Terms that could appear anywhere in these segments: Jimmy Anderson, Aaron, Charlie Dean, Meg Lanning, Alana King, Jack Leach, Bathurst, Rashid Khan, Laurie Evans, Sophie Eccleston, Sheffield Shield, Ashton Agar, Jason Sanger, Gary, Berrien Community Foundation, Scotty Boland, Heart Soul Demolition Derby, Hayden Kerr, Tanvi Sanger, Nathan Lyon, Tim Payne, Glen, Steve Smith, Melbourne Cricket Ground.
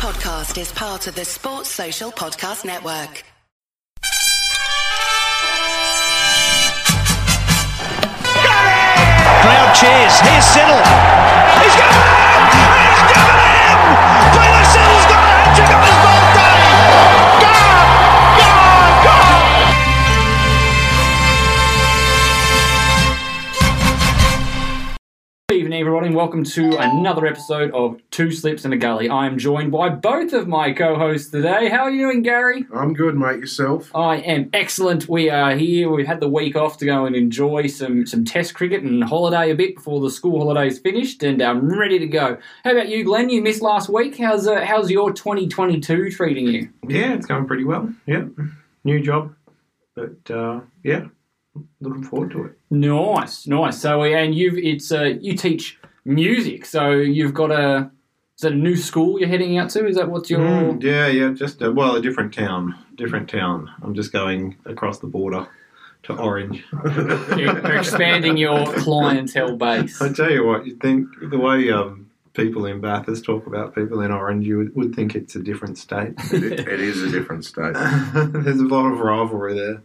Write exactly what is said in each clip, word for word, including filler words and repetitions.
podcast is part of the Sports Social Podcast Network. Got it! Crowd cheers. Here's Siddle. He's got it! He's got it in! Peter Siddle's got a hat trick on his birthday! Go! Go! Go! Good evening, everybody, and welcome to another episode of Two Slips in a Gully. I am joined by both of my co-hosts today. How are you doing, Gary? I'm good, mate. Yourself? I am excellent. We are here. We've had the week off to go and enjoy some, some test cricket and holiday a bit before the school holidays finished, and I'm ready to go. How about you, Glenn? You missed last week. How's uh, how's your twenty twenty-two treating you? Yeah, it's going pretty well. Yeah. New job. But, uh, yeah, looking forward to it. Nice, nice. So, and you've it's uh, you teach music, so you've got a... Is that a new school you're heading out to? Is that what's your... Mm, yeah, yeah, just, a, well, a different town. Different town. I'm just going across the border to Orange. You're expanding your clientele base. I tell you what, you think the way um, people in Bathurst talk about people in Orange, you would, would think it's a different state. it, it is a different state. There's a lot of rivalry there.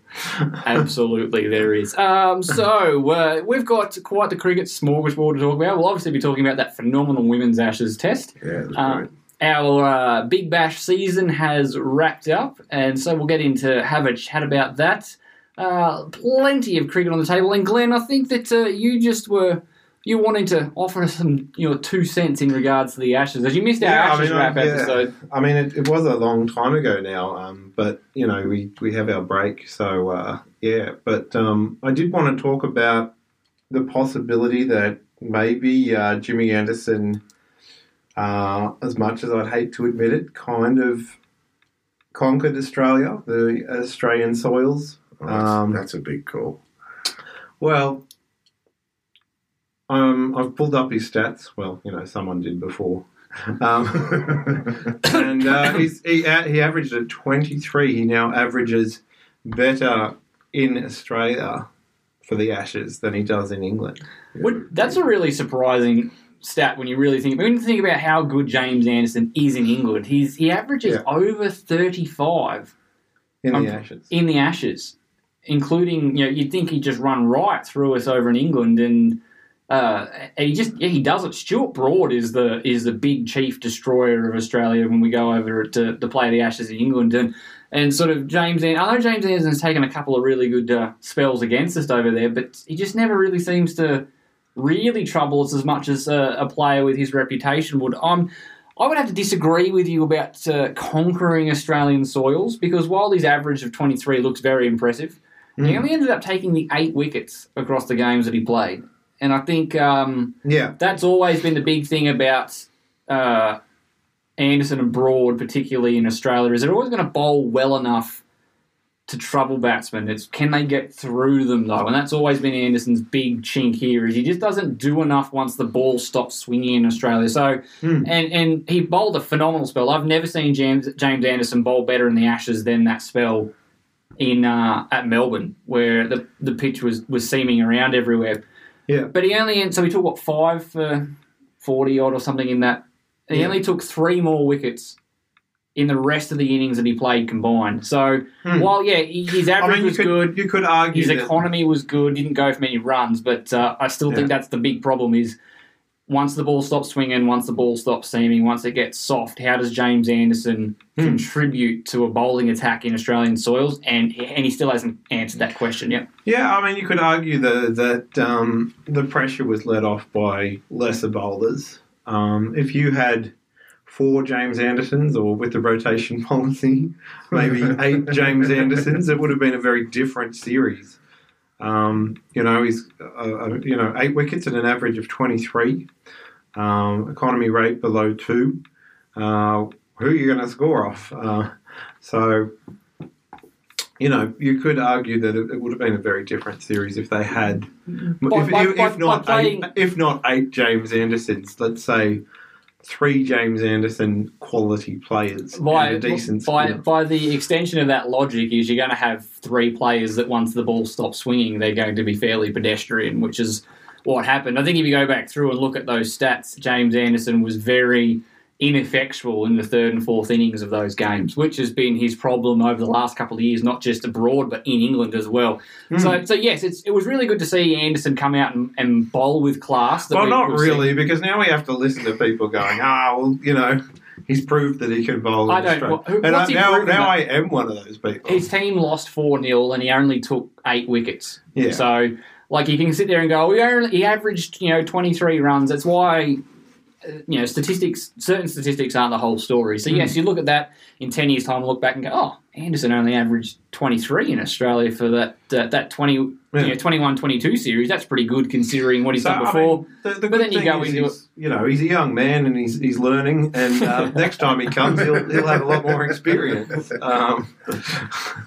Absolutely, there is. Um, so, uh, we've got quite the cricket smorgasbord to talk about. We'll obviously be talking about that phenomenal women's Ashes test. Yeah, it was um, great. Our uh, Big Bash season has wrapped up, and so we'll get in to have a chat about that. Uh, plenty of cricket on the table. And, Glenn, I think that uh, you just were... You're wanting to offer us some, you know, two cents in regards to the Ashes. As you missed our yeah, Ashes I mean, wrap yeah. episode. I mean, it, it was a long time ago now, um, but, you know, we, we have our break, so, uh, yeah. But um, I did want to talk about the possibility that maybe uh, Jimmy Anderson, uh, as much as I'd hate to admit it, kind of conquered Australia, the Australian soils. Oh, that's, um, that's a big call. Well... Um, I've pulled up his stats. Well, you know, someone did before. Um, and uh, he's, he, a, he averaged at twenty-three. He now averages better in Australia for the Ashes than he does in England. Would, that's a really surprising stat when you really think, when you think about how good James Anderson is in England. He's, he averages yeah. over thirty-five in the um, Ashes. In the Ashes, including, you know, you'd think he'd just run right through us over in England and... Uh, he just yeah, he does it. Stuart Broad is the is the big chief destroyer of Australia when we go over to, to play the Ashes in England, and and sort of James. I know James Anderson's taken a couple of really good uh, spells against us over there, but he just never really seems to really trouble us as much as uh, a player with his reputation would. I'm I would have to disagree with you about uh, conquering Australian soils, because while his average of twenty-three looks very impressive, mm. he only ended up taking the eight wickets across the games that he played. And I think um, yeah. that's always been the big thing about uh, Anderson and Broad, particularly in Australia, is they're always going to bowl well enough to trouble batsmen. It's can they get through them, though? And that's always been Anderson's big chink here, is he just doesn't do enough once the ball stops swinging in Australia. So, mm. and, and he bowled a phenomenal spell. I've never seen James, James Anderson bowl better in the Ashes than that spell in uh, at Melbourne, where the, the pitch was, was seaming around everywhere. Yeah, but he only so he took what five for forty odd or something in that. He yeah. only took three more wickets in the rest of the innings that he played combined. So hmm. while yeah, his average I mean, was could, good, you could argue his that... economy was good. Didn't go for many runs, but uh, I still yeah. think that's the big problem. Is once the ball stops swinging, once the ball stops seaming, once it gets soft, how does James Anderson hmm. contribute to a bowling attack in Australian soils? And and he still hasn't answered that question yet. Yeah, I mean, you could argue the, that um, the pressure was let off by lesser bowlers. Um, if you had four James Andersons, or with the rotation policy, maybe eight James Andersons, it would have been a very different series. Um, you know, he's uh, you know eight wickets at an average of twenty-three, um, economy rate below two. Uh, who are you going to score off? Uh, so, you know, you could argue that it, it would have been a very different series if they had, by, if, by, if, by, if not playing... eight, if not eight James Andersons, let's say. Three James Anderson quality players by, and a decent by, by the extension of that logic is you're going to have three players that once the ball stops swinging, they're going to be fairly pedestrian, which is what happened. I think if you go back through and look at those stats, James Anderson was very ineffectual in the third and fourth innings of those games, which has been his problem over the last couple of years, not just abroad but in England as well. Mm. So, so yes, it's, it was really good to see Anderson come out and, and bowl with class. Well, we, not really, seen. because now we have to listen to people going, ah, oh, well, you know, he's proved that he can bowl. I don't. Well, who, and I, now, now I am one of those people. His team lost four nil and he only took eight wickets. Yeah. So, like, you can sit there and go, we only, he averaged, you know, twenty-three runs. That's why. You know, statistics, certain statistics aren't the whole story. So, yes, you look at that in ten years' time, look back and go, oh, Anderson only averaged twenty-three in Australia for that uh, that twenty, yeah. you know, twenty-one twenty-two series. That's pretty good considering what he's so, done before. I mean, the, the but then you go into it. You know, he's a young man and he's he's learning, and uh, next time he comes, he'll, he'll have a lot more experience. Um,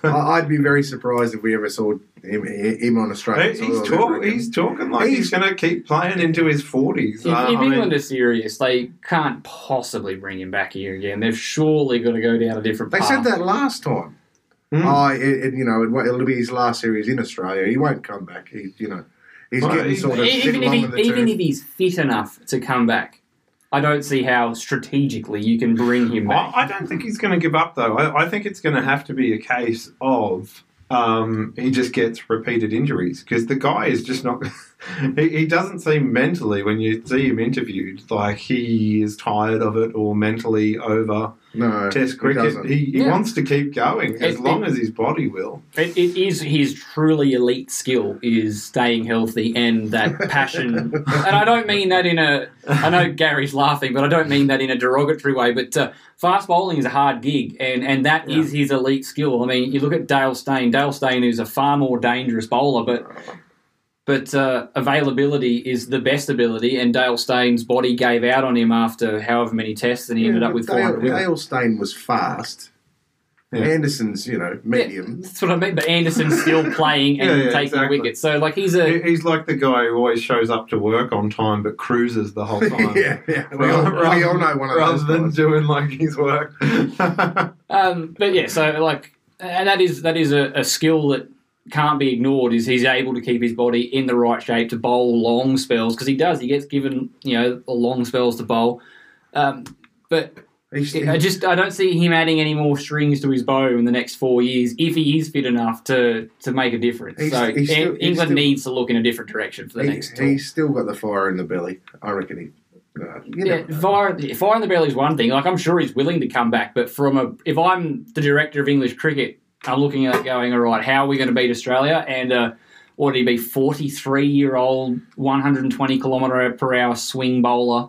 I'd be very surprised if we ever saw him, him on Australia. He's, talk, he's talking like he's, he's going to keep playing into his forties. If, uh, if England I mean, are serious, they can't possibly bring him back here again. They've surely got to go down a different path. They said that last time. Mm. Oh, it, it, you know, it, it'll be his last series in Australia. He won't come back. He, you know, he's well, getting sort of even, if, he, the even if he's fit enough to come back, I don't see how strategically you can bring him back. I, I don't think he's going to give up though. I, I think it's going to have to be a case of um, he just gets repeated injuries because the guy is just not. he, he doesn't seem mentally, when you see him interviewed, like he is tired of it or mentally over. No, Test cricket. He, he, he yeah. wants to keep going as it, long it, as his body will. It, it is his truly elite skill is staying healthy and that passion. And I don't mean that in a. I know Gary's laughing, but I don't mean that in a derogatory way. But uh, fast bowling is a hard gig, and and that yeah. is his elite skill. I mean, you look at Dale Steyn. Dale Steyn is a far more dangerous bowler, but. But uh, availability is the best ability, and Dale Steyn's body gave out on him after however many tests, and he yeah, ended up with four hundred. Dale, Dale Steyn was fast. Yeah. Anderson's, you know, medium. Yeah, that's what I mean, but Anderson's still playing and yeah, yeah, taking exactly. wickets. So, like, he's a... He's like the guy who always shows up to work on time but cruises the whole time. yeah, yeah. We, well, all, rather, we all know one of those. Rather than doing, like, his work. um, but, yeah, so, like, and that is, that is a, a skill that... can't be ignored is he's able to keep his body in the right shape to bowl long spells because he does. He gets given, you know, long spells to bowl. Um, but it, I just I don't see him adding any more strings to his bow in the next four years if he is fit enough to, to make a difference. He's, so he's still, England still, needs to look in a different direction for the he, next tour. He's still got the fire in the belly. I reckon he... Uh, yeah, fire, fire in the belly is one thing. Like, I'm sure he's willing to come back, but from a... If I'm the director of English cricket... I'm looking at it going, all right, how are we going to beat Australia? And uh, what would he be, forty-three-year-old, one hundred twenty kilometre per hour swing bowler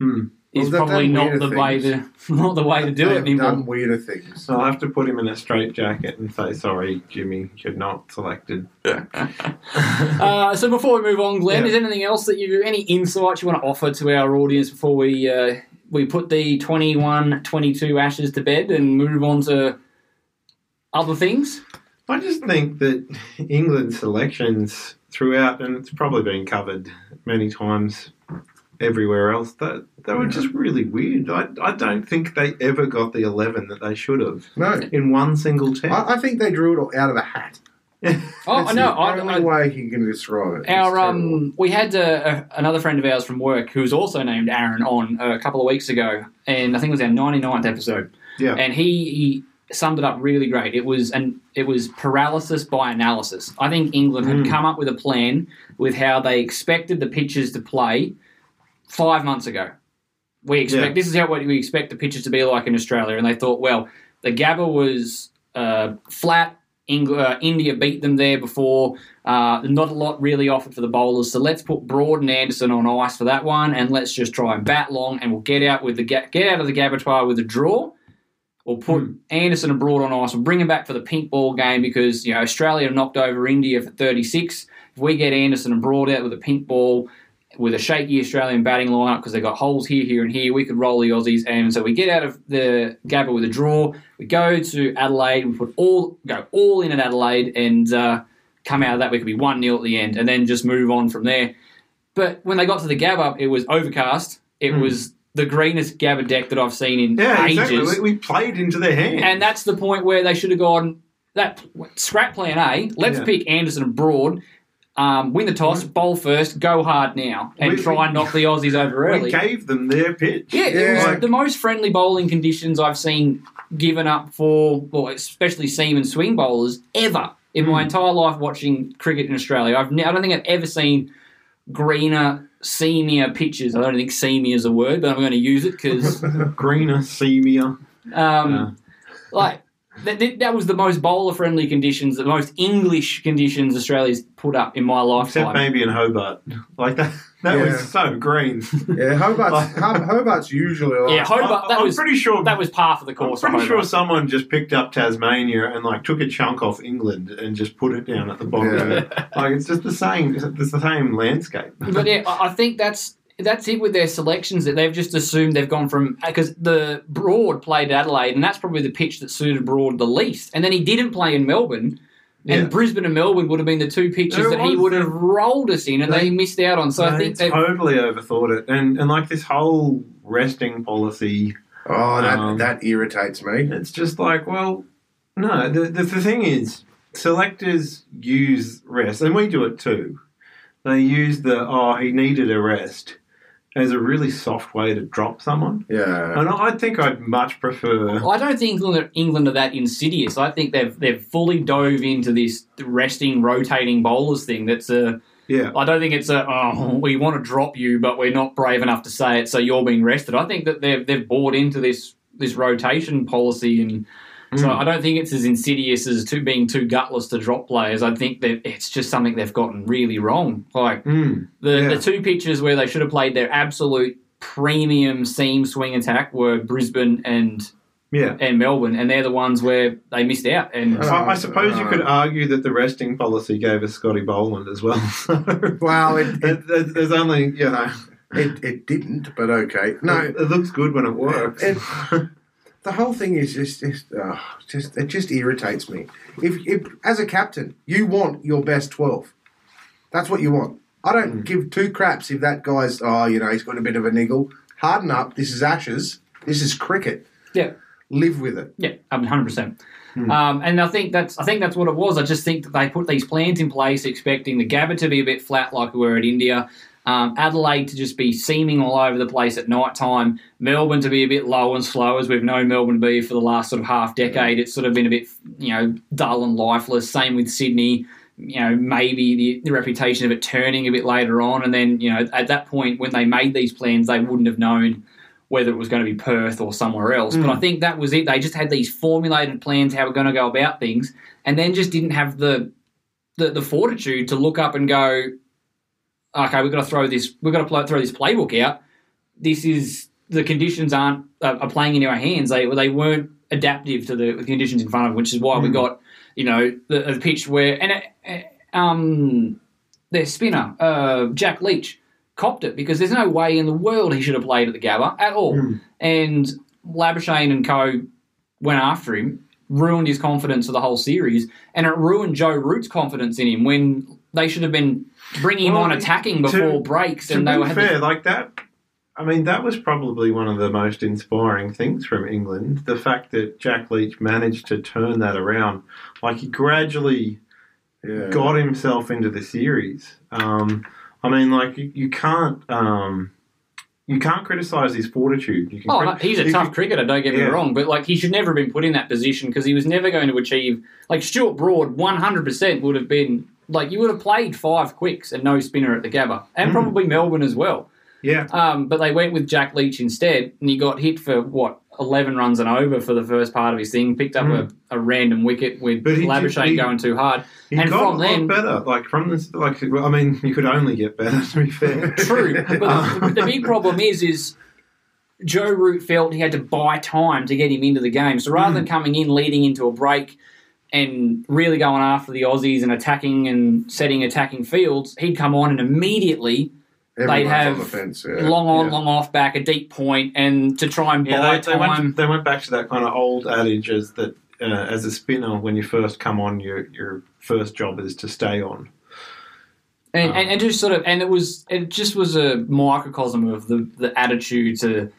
hmm. is well, probably not the, way to, not the way to do it anymore. They've done weirder things. I'll have to put him in a straitjacket and say, sorry, Jimmy, you're not selected. uh, so before we move on, Glenn, yeah. is there anything else that you, any insights you want to offer to our audience before we uh, we put the twenty-one twenty-two Ashes to bed and move on to... other things? I just think that England selections throughout, and it's probably been covered many times everywhere else, that they were just really weird. I, I don't think they ever got the eleven that they should have no. in one single test. I, I think they drew it all out of a hat. oh no! I don't know why you can describe it. Our um, we had uh, another friend of ours from work who was also named Aaron on a couple of weeks ago, and I think it was our ninety-ninth episode. Yeah, and he. he summed it up really great. It was an it was paralysis by analysis. I think England had mm. come up with a plan with how they expected the pitches to play five months ago. We expect yeah. this is how we expect the pitches to be like in Australia, and they thought, well, the Gabba was uh, flat. Eng- uh, India beat them there before. Uh, not a lot really offered for the bowlers, so let's put Broad and Anderson on ice for that one, and let's just try and bat long, and we'll get out with the ga- get out of the Gabba with a draw. Or put mm. Anderson and Broad on ice. We'll bring him back for the pink ball game because, you know, Australia knocked over India for thirty-six. If we get Anderson and Broad out with a pink ball, with a shaky Australian batting lineup because they've got holes here, here and here, we could roll the Aussies. And so we get out of the Gabba with a draw. We go to Adelaide. We put all go all in at Adelaide and uh, come out of that. We could be one nil at the end and then just move on from there. But when they got to the Gabba, it was overcast. It mm. was... the greenest Gabba deck that I've seen in yeah, ages. Yeah, exactly. We played into their hands. And that's the point where they should have gone, that scrap plan A, let's yeah. pick Anderson and Broad, Um, win the toss, bowl first, go hard now, and we, try and knock the Aussies over early. We gave them their pitch. Yeah, yeah. It was like the most friendly bowling conditions I've seen given up for, well, especially seam and swing bowlers, ever in mm. my entire life watching cricket in Australia. I've ne- I don't think I've ever seen greener, seamier pitches. I don't think seamier is a word, but I'm going to use it because... greener, seamier. Um, yeah. Like... That, that was the most bowler-friendly conditions, the most English conditions Australia's put up in my lifetime. Except maybe in Hobart. Like, that That yeah. was so green. Yeah, Hobart's, like, Hobart's usually like... Yeah, Hobart, that I'm was, pretty sure... That was par for the course. I'm pretty sure someone just picked up Tasmania and, like, took a chunk off England and just put it down at the bottom. Yeah. Like, it's just the same, it's the same landscape. But, yeah, I think that's... That's it with their selections, that they've just assumed they've gone from... Because the Broad played Adelaide, and that's probably the pitch that suited Broad the least. And then he didn't play in Melbourne, and yeah. Brisbane and Melbourne would have been the two pitches there that was, he would have rolled us in, and they, they missed out on. So I think they totally overthought it. And, and, like, this whole resting policy... Oh, that, um, that irritates me. It's just like, well, no, the, the, the thing is, selectors use rest, and we do it too. They use the, oh, he needed a rest... as a really soft way to drop someone. Yeah. And I think I'd much prefer... I don't think England are that insidious. I think they've they've fully dove into this resting, rotating bowlers thing that's a... Yeah. I don't think it's a, oh, we want to drop you, but we're not brave enough to say it, so you're being rested. I think that they've, they've bought into this, this rotation policy, and mm. so I don't think it's as insidious as to being too gutless to drop players. I think that it's just something they've gotten really wrong. Like, mm. the, yeah. the two pitches where they should have played their absolute premium seam swing attack were Brisbane and yeah. and Melbourne, and they're the ones where they missed out. And uh, I, I suppose uh, you could argue that the resting policy gave us Scotty Boland as well. Well, it, it, it, there's only, you know... It, it didn't, but okay. No, It, it looks good when it works. It, it, The whole thing is just, just, oh, just it just irritates me. If, if as a captain, you want your best twelve, that's what you want. I don't mm. give two craps if that guy's, oh, you know, he's got a bit of a niggle. Harden up. This is Ashes. This is cricket. Yeah, live with it. Yeah, one hundred percent. And I think that's I think that's what it was. I just think that they put these plans in place, expecting the Gabba to be a bit flat, like we were at India. Um, Adelaide to just be seaming all over the place at night time. Melbourne to be a bit low and slow, as we've known Melbourne be for the last sort of half decade. It's sort of been a bit, you know, dull and lifeless. Same with Sydney. You know, maybe the, the reputation of it turning a bit later on. And then, you know, at that point when they made these plans, they wouldn't have known whether it was going to be Perth or somewhere else. Mm. But I think that was it. They just had these formulated plans, how we're going to go about things, and then just didn't have the the, the fortitude to look up and go, okay, we've got to throw this. We've got to play, throw this playbook out. This is the conditions aren't uh, are playing into our hands. They they weren't adaptive to the, the conditions in front of them, which is why mm. we got, you know, the, the pitch where and it, um their spinner uh, Jack Leach copped it because there's no way in the world he should have played at the Gabba at all. Mm. And Labuschagne and co went after him, ruined his confidence for the whole series, and it ruined Joe Root's confidence in him when they should have been bringing him well, on attacking before to, breaks. To and they be were fair, to... like that, I mean, that was probably one of the most inspiring things from England, the fact that Jack Leach managed to turn that around. Like, he gradually yeah. got himself into the series. Um, I mean, like, you, you can't... Um, You can't criticise his fortitude. You can oh, crit- he's a tough you, cricketer, don't get me yeah. wrong, but, like, he should never have been put in that position because he was never going to achieve... Like, Stuart Broad one hundred percent would have been... Like, you would have played five quicks and no spinner at the Gabba, and mm. probably Melbourne as well. Yeah. Um, but they went with Jack Leach instead, and he got hit for, what, eleven runs and over for the first part of his thing, picked up mm. a, a random wicket with Labuschagne going too hard. He and got from a lot then, better. Like, from this, like, I mean, you could only get better, to be fair. True. But the, the big problem is, is Joe Root felt he had to buy time to get him into the game. So rather mm. than coming in, leading into a break, and really going after the Aussies and attacking and setting attacking fields, he'd come on and immediately Everyone's they'd have on the fence, yeah. long on, yeah. long off back, a deep point, and to try and buy yeah, they, time. They went, they went back to that kind of old adage as that uh, as a spinner, when you first come on, your your first job is to stay on. And, um, and and just sort of, and it was it just was a microcosm of the the attitude to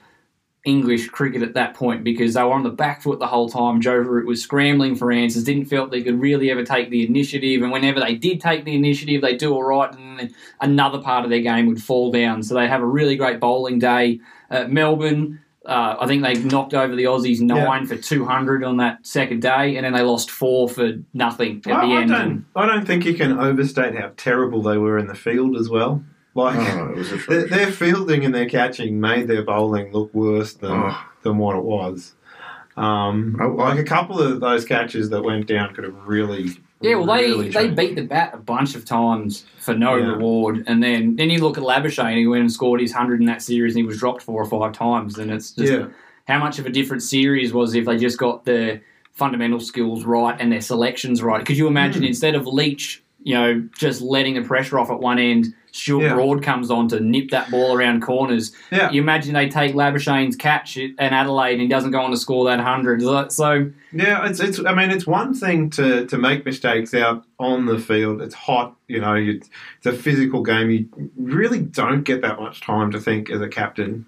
English cricket at that point because they were on the back foot the whole time. Joe Root was scrambling for answers, didn't feel they could really ever take the initiative, and whenever they did take the initiative, they do all right, and then another part of their game would fall down. So they have a really great bowling day at Melbourne. Uh, I think they knocked over the Aussies nine yeah. for two hundred on that second day, and then they lost four for nothing at I, the end. I don't, I don't think you can overstate how terrible they were in the field as well. Like, oh, it was a their, their fielding and their catching made their bowling look worse than oh. than what it was. Um, oh, like, a couple of those catches that went down could have really... Yeah, well, they, really they beat the bat a bunch of times for no yeah. reward. And then, then you look at Labuschagne, who went and scored his one hundred in that series, and he was dropped four or five times. And it's just yeah. how much of a different series was if they just got their fundamental skills right and their selections right. Could you imagine, mm. instead of Leach, you know, just letting the pressure off at one end... Stuart yeah. Broad comes on to nip that ball around corners. Yeah. You imagine they take Labuschagne's catch in Adelaide and he doesn't go on to score that one hundred. So yeah, it's it's. I mean, it's one thing to, to make mistakes out on the field. It's hot, you know. You, it's a physical game. You really don't get that much time to think as a captain,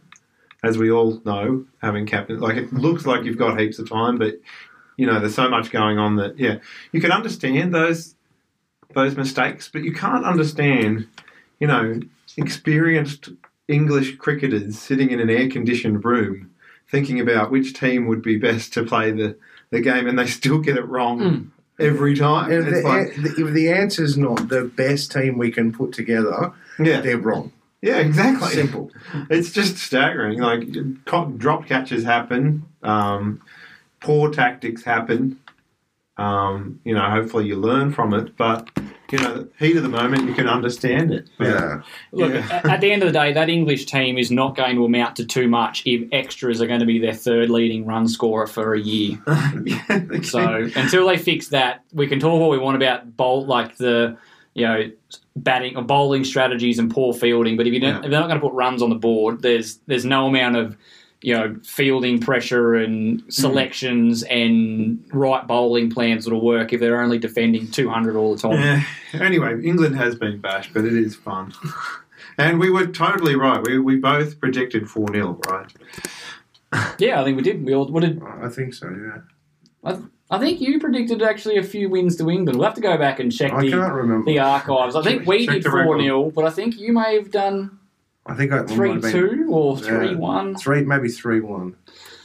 as we all know, having captain. Like, it looks like you've got heaps of time, but you know there's so much going on that yeah, you can understand those those mistakes, but you can't understand. You know, experienced English cricketers sitting in an air-conditioned room thinking about which team would be best to play the, the game, and they still get it wrong mm. every time. If the, like, the, the answer's not the best team we can put together, yeah. they're wrong. Yeah, exactly. Simple. It's just staggering. Like, drop catches happen, um, poor tactics happen. Um, you know, hopefully you learn from it, but, you know, heat of the moment, you can understand it. But, yeah. Look, yeah. At, at the end of the day, that English team is not going to amount to too much if extras are going to be their third leading run scorer for a year. yeah, so until they fix that, we can talk all we want about bowl, like the, you know, batting or bowling strategies and poor fielding, but if you don't, yeah. if they're not going to put runs on the board, there's there's no amount of... you know, fielding pressure and selections mm. and right bowling plans that'll work if they're only defending two hundred all the time. Yeah. Anyway, England has been bashed, but it is fun. And we were totally right. We we both predicted four nil, right? Yeah, I think we did. We all what did. I think so, yeah. I th- I think you predicted actually a few wins to England. We'll have to go back and check the, the archives. I think we check did four nil, but I think you may have done... I think I three two or three uh, one. Three maybe three one.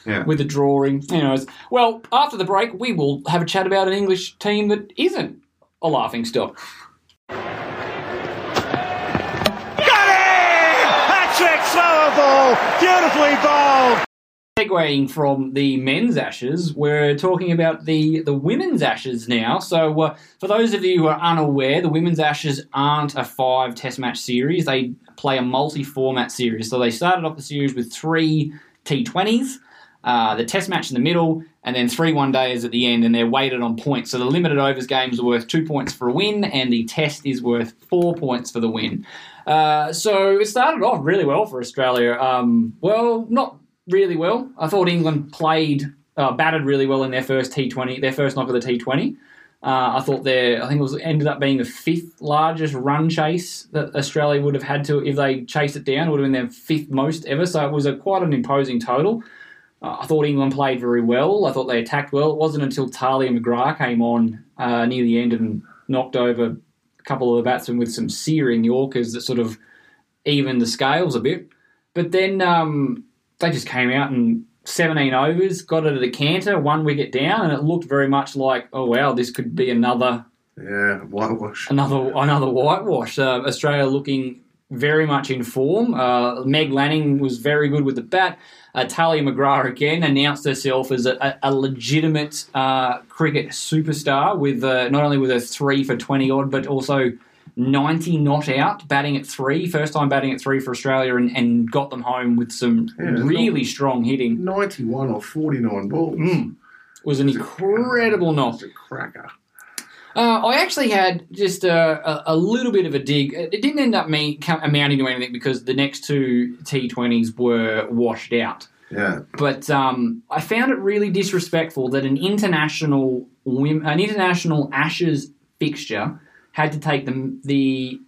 Yeah. With a drawing. Anyways. Well, after the break we will have a chat about an English team that isn't a laughing stock. Got it! Patrick Slowerball! Beautifully bowled! Segueing from the men's Ashes, we're talking about the, the women's Ashes now. So uh, for those of you who are unaware, the women's Ashes aren't a five test match series. They play a multi-format series. So they started off the series with three T twenties, uh, the test match in the middle, and then three one-days at the end, and they're weighted on points. So the limited overs games are worth two points for a win, and the test is worth four points for the win. Uh, so it started off really well for Australia. Um, well, not... really well. I thought England played, uh, batted really well in their first T twenty, their first knock of the T twenty. Uh, I thought their, I think it was ended up being the fifth largest run chase that Australia would have had to, if they chased it down, it would have been their fifth most ever. So it was a quite an imposing total. Uh, I thought England played very well. I thought they attacked well. It wasn't until Tahlia McGrath came on uh, near the end and knocked over a couple of the batsmen with some searing Yorkers that sort of evened the scales a bit. But then, um, they just came out in seventeen overs, got it at a canter, one wicket down, and it looked very much like, oh wow, this could be another yeah whitewash, another another whitewash. Uh, Australia looking very much in form. Uh, Meg Lanning was very good with the bat. Uh, Tahlia McGrath again announced herself as a, a legitimate uh, cricket superstar with uh, not only with a three for twenty odd, but also ninety not out, batting at three, first time batting at three for Australia, and, and got them home with some yeah, really strong hitting. ninety-one or forty-nine balls. Mm. It was an it was incredible a knock. It was a cracker. Uh, I actually had just a, a, a little bit of a dig. It didn't end up me amounting to anything because the next two T twenties were washed out. Yeah. But um, I found it really disrespectful that an international an international Ashes fixture had to take them the,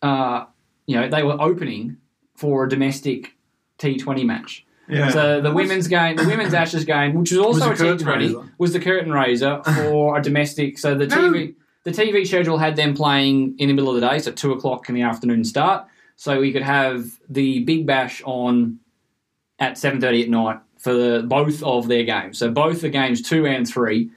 uh, you know, they were opening for a domestic T twenty match. Yeah. So the women's game, the women's Ashes game, which was also was a T twenty, was the curtain raiser for a domestic. So the T V no. the T V schedule had them playing in the middle of the day, so two o'clock in the afternoon start. So we could have the Big Bash on at seven thirty at night for the, both of their games. So both the games two and three,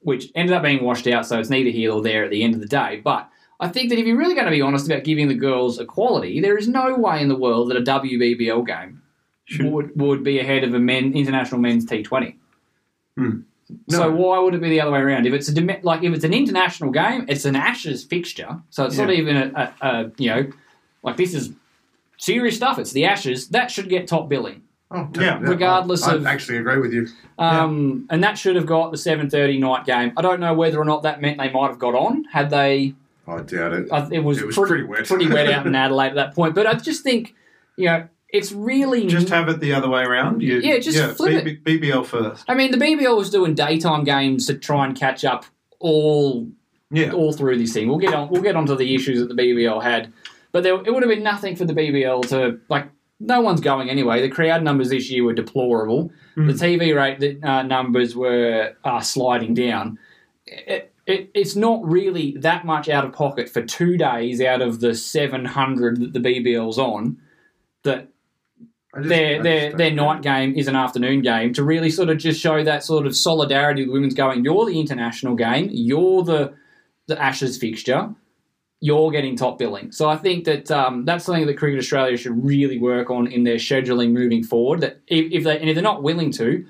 which ended up being washed out. So it's neither here nor there at the end of the day, but. I think that if you're really going to be honest about giving the girls equality, there is no way in the world that a W B B L game Should. would would be ahead of a men international men's T twenty. Mm. No. So why would it be the other way around? If it's a like if it's an international game, it's an Ashes fixture, so it's yeah. not even a, a, a you know like this is serious stuff. It's the Ashes that should get top billing. Oh, yeah, regardless yeah, I, I of, actually agree with you. Um, yeah. And that should have got the seven thirty night game. I don't know whether or not that meant they might have got on had they. I doubt it. I, it was, it was pretty, pretty wet. pretty wet out in Adelaide at that point. But I just think, you know, it's really... Just have it the other way around? You, yeah, just yeah, flip B- it. B B L first. I mean, the B B L was doing daytime games to try and catch up all yeah. all through this thing. We'll get on. We'll get onto the issues that the B B L had. But there, it would have been nothing for the B B L to... Like, no one's going anyway. The crowd numbers this year were deplorable. Mm. The T V rate the, uh, numbers were uh, sliding down. It, It, it's not really that much out of pocket for two days out of the seven hundred that the B B L's on that just, their their their night game is an afternoon game to really sort of just show that sort of solidarity with women's going, you're the international game, you're the, the Ashes fixture, you're getting top billing. So I think that um, that's something that Cricket Australia should really work on in their scheduling moving forward. That if, if they and if they're not willing to,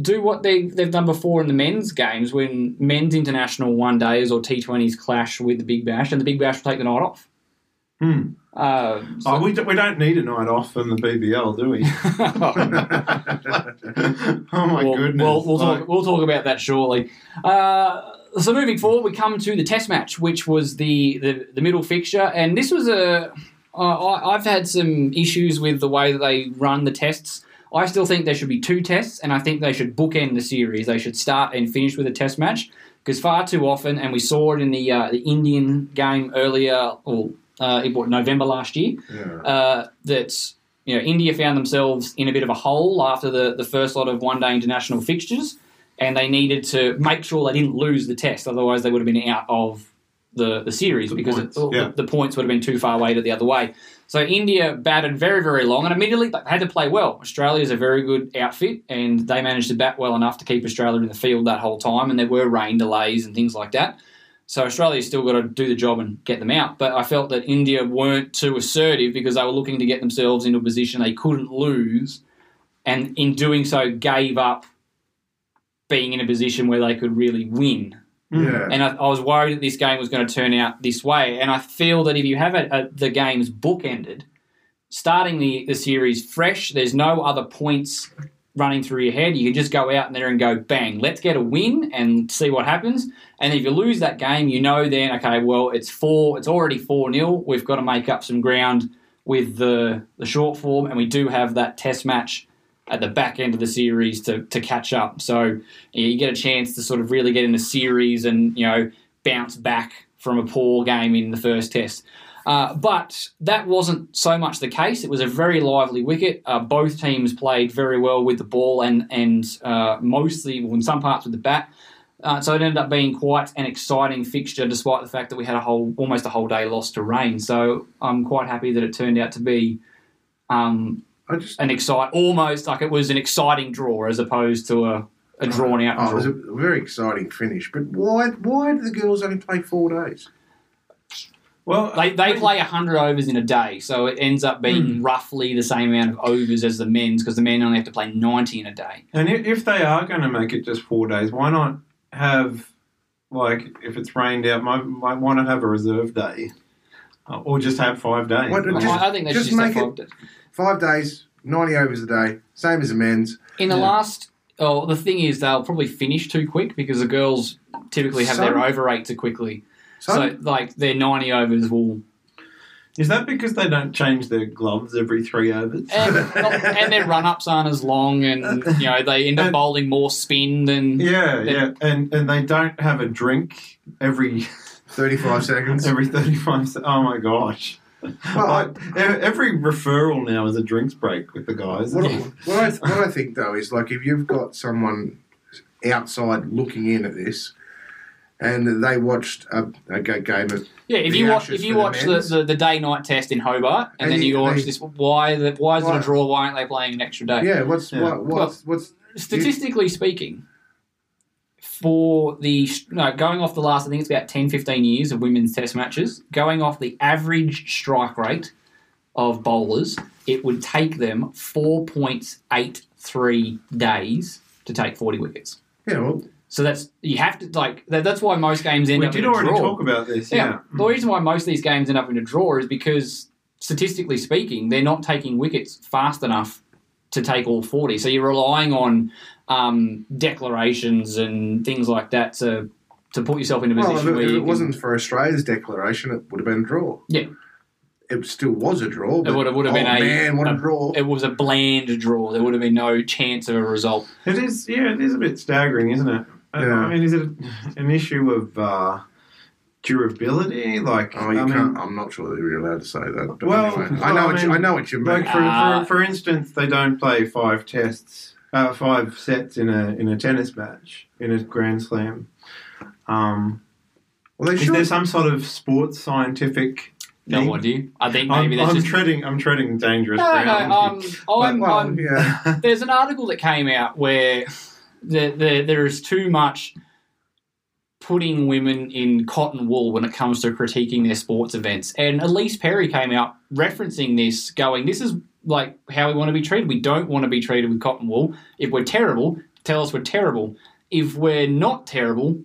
do what they, they've done before in the men's games when men's international one-days or T twenties clash with the Big Bash and the Big Bash will take the night off. Hmm. Uh, so oh, we, do, we don't need a night off in the B B L, do we? oh, my we'll, goodness. We'll, we'll, talk, we'll talk about that shortly. Uh, so moving forward, we come to the Test match, which was the, the, the middle fixture, and this was a uh, – I've had some issues with the way that they run the tests. I still think there should be two tests, and I think they should bookend the series. They should start and finish with a test match because far too often, and we saw it in the uh, the Indian game earlier, or uh, in November last year, yeah. uh, that you know India found themselves in a bit of a hole after the, the first lot of one-day international fixtures, and they needed to make sure they didn't lose the test, otherwise they would have been out of the, the series the because points. It, yeah. the, the points would have been too far away to the other way. So India batted very, very long and immediately they had to play well. Australia's a very good outfit and they managed to bat well enough to keep Australia in the field that whole time and there were rain delays and things like that. So Australia's still got to do the job and get them out. But I felt that India weren't too assertive because they were looking to get themselves into a position they couldn't lose and in doing so gave up being in a position where they could really win. Yeah. And I, I was worried that this game was going to turn out this way. And I feel that if you have a, a, the games bookended, starting the, the series fresh, there's no other points running through your head. You can just go out there and go, bang, let's get a win and see what happens. And if you lose that game, you know then, okay, well, it's four. It's already four nil. We've got to make up some ground with the, the short form. And we do have that test match at the back end of the series to, to catch up. So you know, you get a chance to sort of really get in the series and, you know, bounce back from a poor game in the first test. Uh, but that wasn't so much the case. It was a very lively wicket. Uh, both teams played very well with the ball and, and uh, mostly, well, in some parts with the bat. Uh, so it ended up being quite an exciting fixture despite the fact that we had a whole almost a whole day lost to rain. So I'm quite happy that it turned out to be... Um, I just, an excite almost like it was an exciting draw as opposed to a, a drawn out. Oh, draw. It was a very exciting finish. But why why do the girls only play four days? Well, they they play a hundred overs in a day, so it ends up being hmm. roughly the same amount of overs as the men's because the men only have to play ninety in a day. And if they are going to make it just four days, why not have like if it's rained out, why not have a reserve day or just have five days? What, just, I think they should just, just make have five it, days. Five days, ninety overs a day, same as the men's. In the yeah. last, oh, the thing is they'll probably finish too quick because the girls typically have so, their over rate too quickly. So, so, like, their ninety overs will... Is that because they don't change their gloves every three overs? And, and their run-ups aren't as long and, you know, they end up and, bowling more spin than... Yeah, than, yeah, and, and they don't have a drink every... thirty-five seconds. Every thirty-five seconds. Oh, my gosh. Well, I, every referral now is a drinks break with the guys. What, what, I, what I think, though, is like if you've got someone outside looking in at this and they watched a, a game of... Yeah, if you watch if you watch the, the, the day-night test in Hobart and, and then you, you watch they, this, why, the, why is why, it a draw? Why aren't they playing an extra day? Yeah, what's... Yeah. What, what's, well, what's statistically you, speaking... For the no, going off the last, I think it's about ten, fifteen years of women's test matches, going off the average strike rate of bowlers, it would take them four point eight three days to take forty wickets. Yeah, well... So that's you have to like that, that's why most games end we up in a draw. We did already talk about this. Yeah, yeah. The reason why most of these games end up in a draw is because statistically speaking, they're not taking wickets fast enough to take all forty. So you're relying on um, declarations and things like that to to put yourself in a position well, if it, where if you it can, wasn't for Australia's declaration, it would have been a draw. Yeah. It still was a draw. But, it would have, would have oh been a, man, what a, a draw. It was a bland draw. There would have been no chance of a result. It is, yeah, it is a bit staggering, isn't it? Yeah. I mean, is it an issue of uh, durability? Like, oh, you I can't, mean, I'm not sure that you're allowed to say that. But well, anyway, well, I know, I mean, you, I know what you mean. Like for, uh, for, for instance, they don't play five tests, uh, five sets in a in a tennis match in a Grand Slam. Um, well, is there some sort of sports scientific? No idea. I think maybe I'm, that's I'm just... treading. I'm treading dangerous ground. No, no. Um, I'm, well, I'm, yeah. There's an article that came out where. There, there, there is too much putting women in cotton wool when it comes to critiquing their sports events. And Elise Perry came out referencing this, going, this is like how we want to be treated. We don't want to be treated with cotton wool. If we're terrible, tell us we're terrible. If we're not terrible,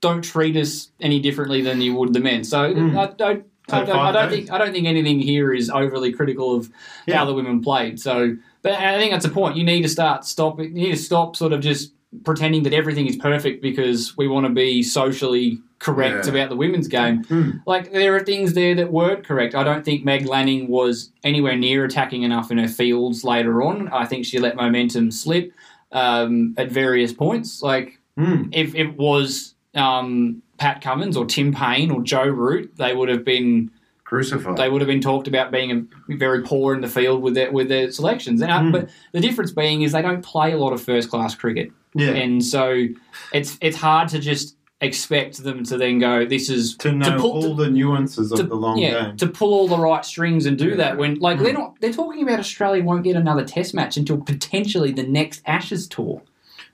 don't treat us any differently than you would the men. So mm. I don't, I don't, I don't think I don't think anything here is overly critical of yeah. how the women played. So, but I think that's the point. You need to start stop. You need to stop sort of just pretending that everything is perfect because we want to be socially correct yeah. about the women's game. Mm. Like there are things there that weren't correct. I don't think Meg Lanning was anywhere near attacking enough in her fields later on. I think she let momentum slip um, at various points. Like mm. if it was. Um, Pat Cummins or Tim Payne or Joe Root, they would have been crucified. They would have been talked about being a, very poor in the field with their with their selections. And, mm. But the difference being is they don't play a lot of first class cricket, yeah. and so it's it's hard to just expect them to then go. This is to know to pull, all to, the nuances of to, the long yeah, game to pull all the right strings and do yeah. that. When like mm. they're not they're talking about Australia won't get another Test match until potentially the next Ashes tour.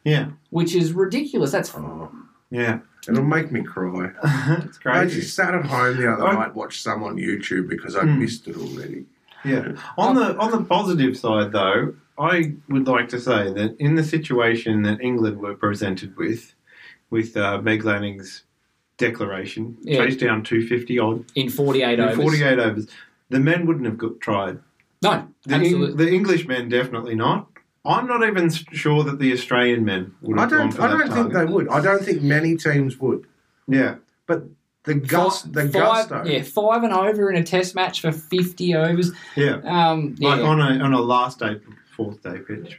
Yeah, which is ridiculous. That's oh, yeah. It'll make me cry. It's crazy. I just sat at home the other I, night, watched some on YouTube because I mm. missed it already. Yeah. On the on the positive side, though, I would like to say that in the situation that England were presented with, with uh, Meg Lanning's declaration, yeah. chased down two fifty odd in forty-eight overs. forty-eight overs. The men wouldn't have got, tried. No, the absolutely. Eng, the English men definitely not. I'm not even sure that the Australian men would have I don't, gone for I that don't target. think they would. I don't think many teams would. Yeah. But the gusto. Five, the gusto. Yeah, five and over in a test match for fifty overs. Yeah. Um, yeah. Like on a, on a last day, fourth day pitch.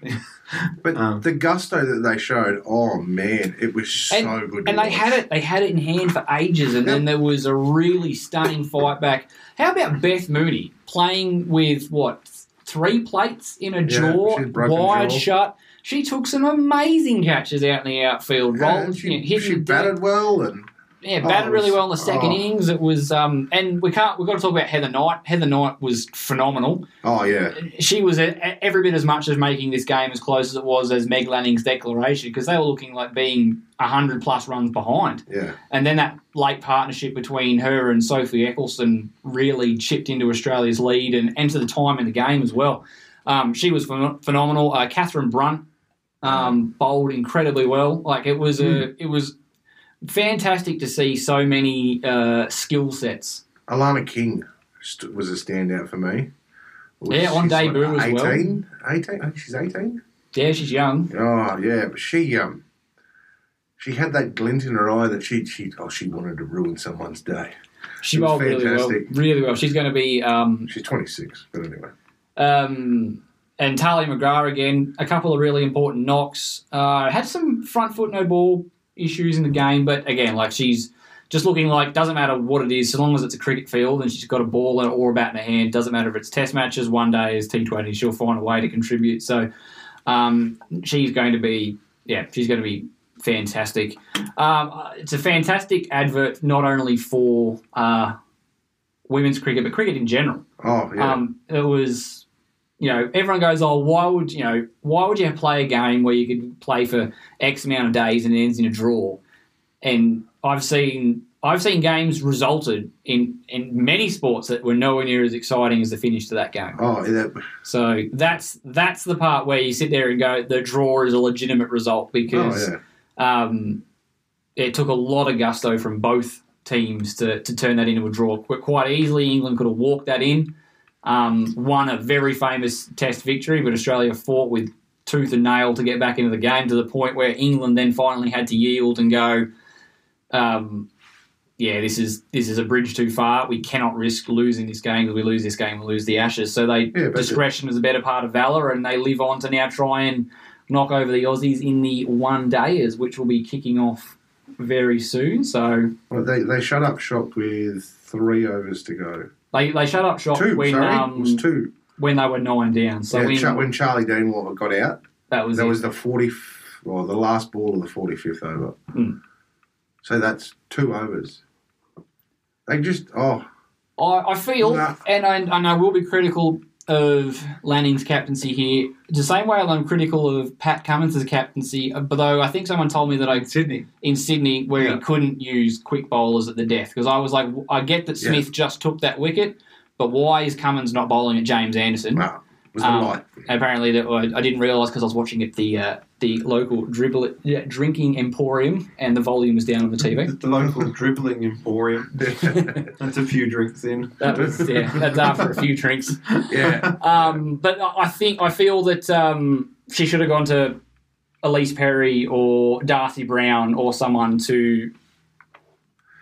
But um, the gusto that they showed, oh, man, it was so and, good. And they watch. had it. They had it in hand for ages, and then there was a really stunning fight back. How about Beth Moody playing with, what, three plates in a jaw, yeah, wide jaw. shut. She took some amazing catches out in the outfield. Yeah, rolled, she, you know, hit she batted dead. well and yeah, oh, batted really well in the second oh. innings. It was um, and we can't we've got to talk about Heather Knight. Heather Knight was phenomenal. Oh yeah, she was a, a, every bit as much as making this game as close as it was as Meg Lanning's declaration because they were looking like being a hundred plus runs behind. Yeah, and then that late partnership between her and Sophie Eccleston really chipped into Australia's lead and, and to the time in the game as well. Um, she was phen- phenomenal. Uh, Catherine Brunt um, bowled incredibly well. Like it was mm. a it was. Fantastic to see so many uh, skill sets. Alana King st- was a standout for me. Was yeah, on debut like as well. eighteen? eighteen? Oh, she's eighteen? Yeah, she's young. Oh, yeah, but she um, she had that glint in her eye that she, she oh she wanted to ruin someone's day. She bowled really well. Really well. She's going to be... Um, she's twenty-six, but anyway. Um... And Tahlia McGrath again, a couple of really important knocks. Uh, had some front foot no ball... issues in the game, but again, like she's just looking like doesn't matter what it is, so long as it's a cricket field and she's got a ball or a bat in her hand, doesn't matter if it's test matches, one days, T twenty, she'll find a way to contribute. So um, she's going to be, yeah, she's going to be fantastic. Um, it's a fantastic advert not only for uh, women's cricket but cricket in general. Oh, yeah. Um, it was... You know, everyone goes, oh, why would you know? Why would you play a game where you could play for X amount of days and it ends in a draw? And I've seen I've seen games resulted in, in many sports that were nowhere near as exciting as the finish to that game. Oh, yeah. So that's that's the part where you sit there and go, the draw is a legitimate result because oh, yeah. um, it took a lot of gusto from both teams to to turn that into a draw quite easily. England could have walked that in. Um, won a very famous test victory, but Australia fought with tooth and nail to get back into the game to the point where England then finally had to yield and go, um, yeah, this is this is a bridge too far. We cannot risk losing this game. If we lose this game, we lose the Ashes. So they yeah, discretion is a better part of valour, and they live on to now try and knock over the Aussies in the one-dayers, which will be kicking off very soon. So well, they, they shut up shop with three overs to go. They they shut up shop two, when um, two. when they were nine down. So yeah, when, Char- when Charlie Dean got out, that was that it. was the forty or the last ball of the forty fifth over. Mm. So that's two overs. They just oh, I, I feel nah. and I and I will be critical of Lanning's captaincy here, the same way I'm critical of Pat Cummins' captaincy. Although I think someone told me that I Sydney in Sydney where yeah. he couldn't use quick bowlers at the death because I was like, I get that Smith yeah. just took that wicket, but why is Cummins not bowling at James Anderson? Wow, it was a um, light. Apparently, that I didn't realise because I was watching at the uh, the local dribble yeah, drinking emporium and the volume was down on the T V. The local dribbling emporium. That's a few drinks in. That was, yeah, that's after a few drinks. Yeah. Um, but I think I feel that um, she should have gone to Elise Perry or Darcy Brown or someone to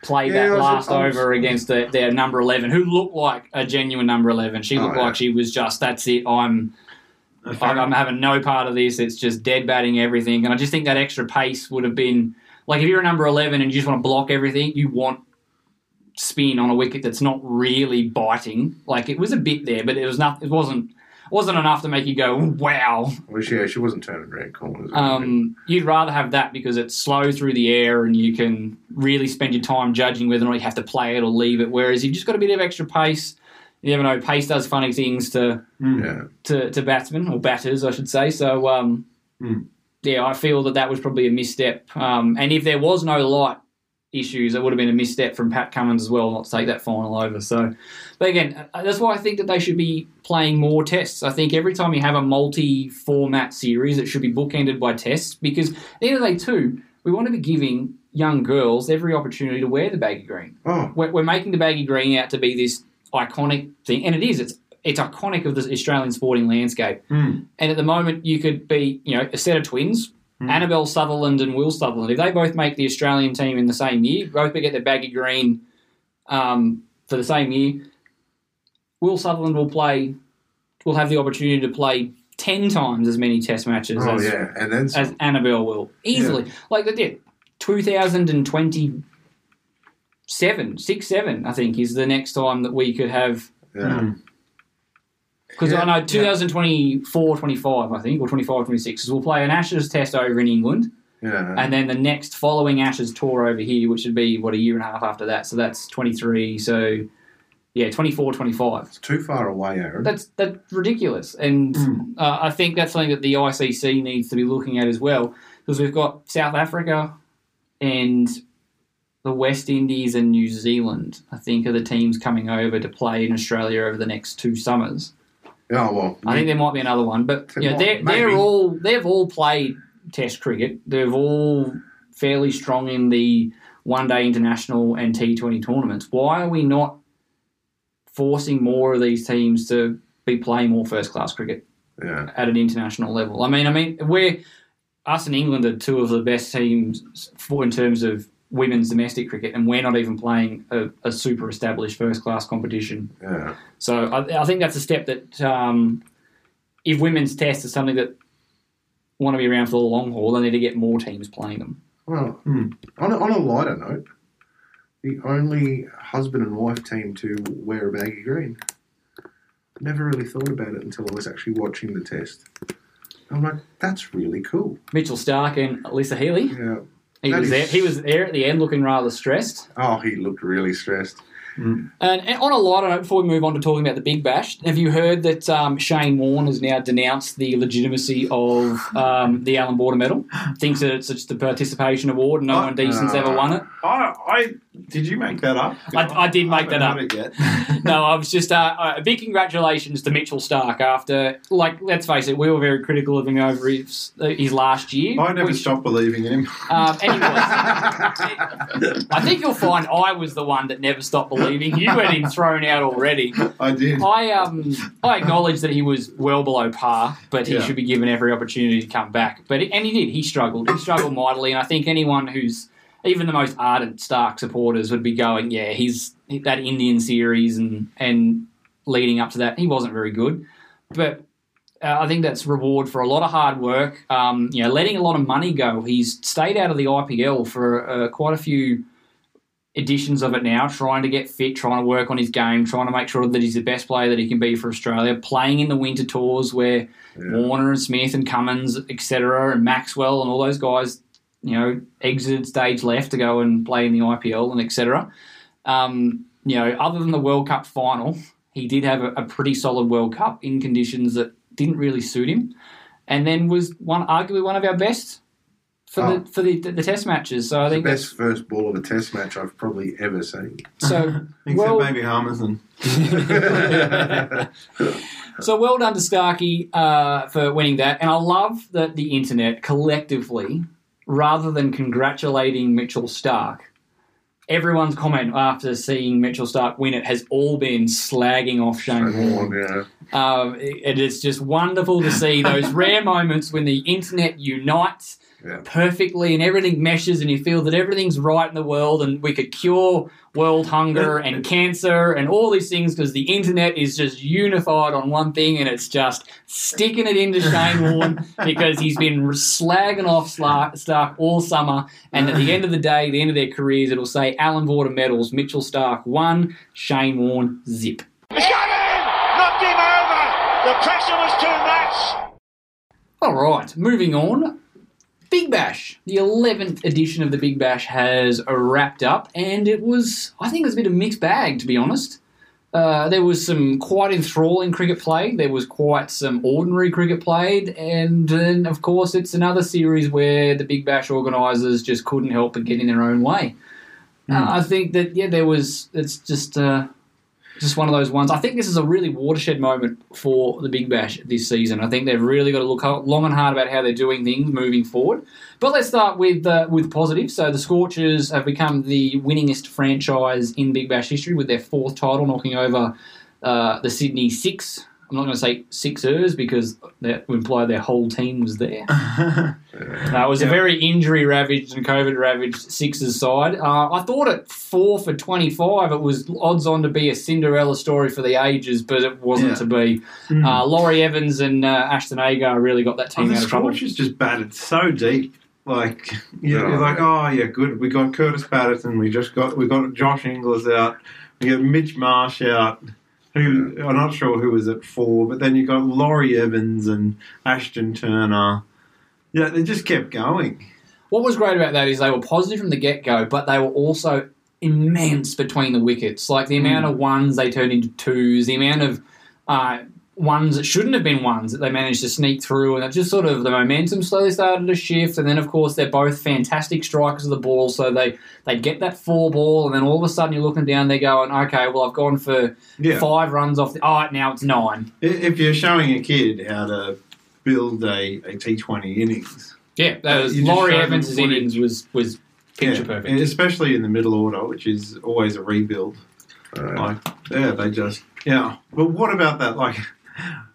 play yeah, that last was, over was, against the, their number eleven, who looked like a genuine number eleven. She looked oh, yeah. like she was just, that's it, I'm... I'm having no part of this. It's just dead batting everything. And I just think that extra pace would have been... Like, if you're a number eleven and you just want to block everything, you want spin on a wicket that's not really biting. Like, it was a bit there, but it was not, it wasn't it wasn't enough to make you go, wow. Well, yeah, she wasn't turning around corners. Um, you'd rather have that because it's slow through the air and you can really spend your time judging whether or not you have to play it or leave it, whereas you've just got a bit of extra pace... You never know. Pace does funny things to yeah. to, to batsmen or batters, I should say. So, um, mm. yeah, I feel that that was probably a misstep. Um, and if there was no light issues, it would have been a misstep from Pat Cummins as well not to take that final over. So, but again, that's why I think that they should be playing more tests. I think every time you have a multi-format series, it should be bookended by tests because at the end of the day, too, we want to be giving young girls every opportunity to wear the baggy green. Oh. We're, we're making the baggy green out to be this iconic thing, and it is. It's it's iconic of the Australian sporting landscape. Mm. And at the moment, you could be, you know, a set of twins, mm. Annabelle Sutherland and Will Sutherland. If they both make the Australian team in the same year, both get the baggy green um, for the same year. Will Sutherland will play. Will have the opportunity to play ten times as many Test matches oh, as yeah. and then as Annabelle will easily. Yeah. Like they did two thousand twenty. Seven, six, seven, I think, is the next time that we could have. Because yeah. yeah. I know two thousand twenty-four, yeah. twenty-five, I think, or twenty-five, twenty-six, because we'll play an Ashes test over in England. Yeah. And then the next following Ashes tour over here, which would be, what, a year and a half after that. So that's twenty-three. So, yeah, twenty-four, twenty-five. It's too far away, Aaron. That's, that's ridiculous. And mm. uh, I think that's something that the I C C needs to be looking at as well, because we've got South Africa and the West Indies and New Zealand, I think, are the teams coming over to play in Australia over the next two summers. Oh well, I think there might be another one, but you know, they're, they're all they've all played Test cricket. They've all fairly strong in the One Day International and T twenty tournaments. Why are we not forcing more of these teams to be playing more first class cricket yeah. at an international level? I mean, I mean, we're us and England are two of the best teams for in terms of women's domestic cricket, and we're not even playing a, a super established first-class competition. Yeah. So I, I think that's a step that um, if women's tests is something that want to be around for the long haul, they need to get more teams playing them. Well, on a, on a lighter note, The only husband and wife team to wear a baggy green. Never really thought about it until I was actually watching the test. I'm like, that's really cool. Mitchell Starc and Alyssa Healy. Yeah. He was, is... there. he was there at the end looking rather stressed. Oh, he looked really stressed. Mm. And, and on a lighter note, before we move on to talking about the Big Bash, have you heard that um, Shane Warne has now denounced the legitimacy of um, the Allan Border Medal? Thinks that it's just a participation award and no I, one decent's uh, ever won it. I, I Did you make that up? I, I did make I that up. It yet. No, I was just uh, a big congratulations to Mitchell Starc after, like, let's face it, we were very critical of him over his, uh, his last year. I never which, stopped believing him. Um, anyways, I think you'll find I was the one that never stopped believing. You had him thrown out already. I did. I um I acknowledge that he was well below par, but he yeah. should be given every opportunity to come back. But it, and he did. He struggled. He struggled mightily. And I think anyone who's even the most ardent Starc supporters would be going, yeah, he's that Indian series and and leading up to that, he wasn't very good. But uh, I think that's reward for a lot of hard work. Um, you know, letting a lot of money go. He's stayed out of the I P L for uh, quite a few editions of it now, trying to get fit, trying to work on his game, trying to make sure that he's the best player that he can be for Australia, playing in the winter tours where yeah. Warner and Smith and Cummins, et cetera, and Maxwell and all those guys, you know, exited stage left to go and play in the I P L and et cetera. Um, you know, other than the World Cup final, he did have a, a pretty solid World Cup in conditions that didn't really suit him, and then was one arguably one of our best For, oh. the, for the the test matches. So I think the best first ball of a test match I've probably ever seen. So except well, maybe Harmison. So well done to Starkey uh, for winning that. And I love that the internet collectively, rather than congratulating Mitchell Starc, everyone's comment after seeing Mitchell Starc win it has all been slagging off Shane Warne. Yeah. Um, it, it is just wonderful to see those rare moments when the internet unites Yeah. perfectly and everything meshes and you feel that everything's right in the world and we could cure world hunger and cancer and all these things because the internet is just unified on one thing and it's just sticking it into Shane Warne because he's been slagging off Starc all summer, and at the end of the day, the end of their careers, it'll say Allan Border medals, Mitchell Starc one, Shane Warne zip. It's got him! Knocked him over! The pressure was too much! All right, moving on. Big Bash, the eleventh edition of the Big Bash has wrapped up, and it was, I think it was a bit of a mixed bag, to be honest. Uh, there was some quite enthralling cricket played, there was quite some ordinary cricket played, and then, of course, it's another series where the Big Bash organisers just couldn't help but get in their own way. Mm. Uh, I think that, yeah, there was, it's just uh, just one of those ones. I think this is a really watershed moment for the Big Bash this season. I think they've really got to look long and hard about how they're doing things moving forward. But let's start with uh, with positives. So the Scorchers have become the winningest franchise in Big Bash history with their fourth title, knocking over uh, the Sydney Six. I'm not going to say Sixers because that would imply their whole team was there. That uh, was yeah. a very injury-ravaged and COVID-ravaged Sixers side. Uh, I thought at four for twenty-five it was odds-on to be a Cinderella story for the ages, but it wasn't yeah. to be. Mm. Uh, Laurie Evans and uh, Ashton Agar really got that team oh, out of trouble. The Scorchers just batted so deep. Like, you're, no. you're like, oh, yeah, good. We got Curtis Patterson. We just got we got Josh Inglis out. We got Mitch Marsh out. Who, I'm not sure who was at four, but then you got Laurie Evans and Ashton Turner. Yeah, they just kept going. What was great about that is they were positive from the get-go, but they were also immense between the wickets. Like the amount mm. of ones they turned into twos, the amount of uh, ones that shouldn't have been ones that they managed to sneak through, and it just sort of the momentum slowly started to shift. And then, of course, they're both fantastic strikers of the ball, so they, they get that four ball, and then all of a sudden you're looking down, they're going, okay, well, I've gone for yeah. five runs off. The, oh, now it's nine. If you're showing a kid how to build a, a T twenty innings. Yeah, that was, Laurie Evans' innings was, was picture yeah, perfect. And especially in the middle order, which is always a rebuild. Right. Like, yeah, they just, yeah. But what about that, like...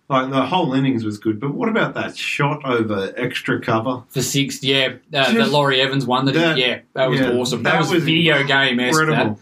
Like the whole innings was good, but what about that shot over extra cover for six? Yeah, uh, the Laurie Evans one. That, that yeah, that was yeah, awesome. That, that was, was video game incredible.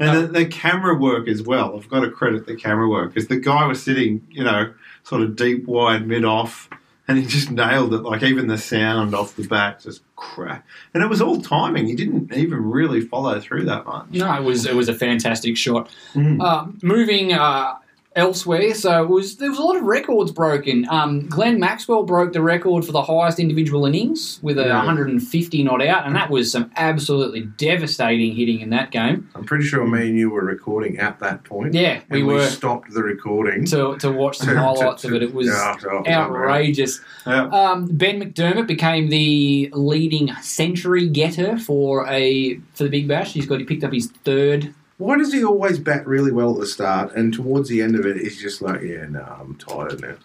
And uh, the, the camera work as well. I've got to credit the camera work because the guy was sitting, you know, sort of deep wide mid off, and he just nailed it. Like, even the sound off the bat, just crap. And it was all timing. He didn't even really follow through that much. No, it was it was a fantastic shot. Mm. Uh, moving uh, elsewhere, so it was there was a lot of records broken. Um, Glenn Maxwell broke the record for the highest individual innings with a yeah. one hundred fifty not out, and that was some absolutely devastating hitting in that game. I'm pretty sure me and you were recording at that point. Yeah, we were. We stopped the recording. To to watch some highlights to, to, of it. It was yeah, outrageous. Yeah. Um, Ben McDermott became the leading century getter for a for the Big Bash. He's got he picked up his third. Why does he always bat really well at the start, and towards the end of it, he's just like, yeah, no, nah, I'm tired now.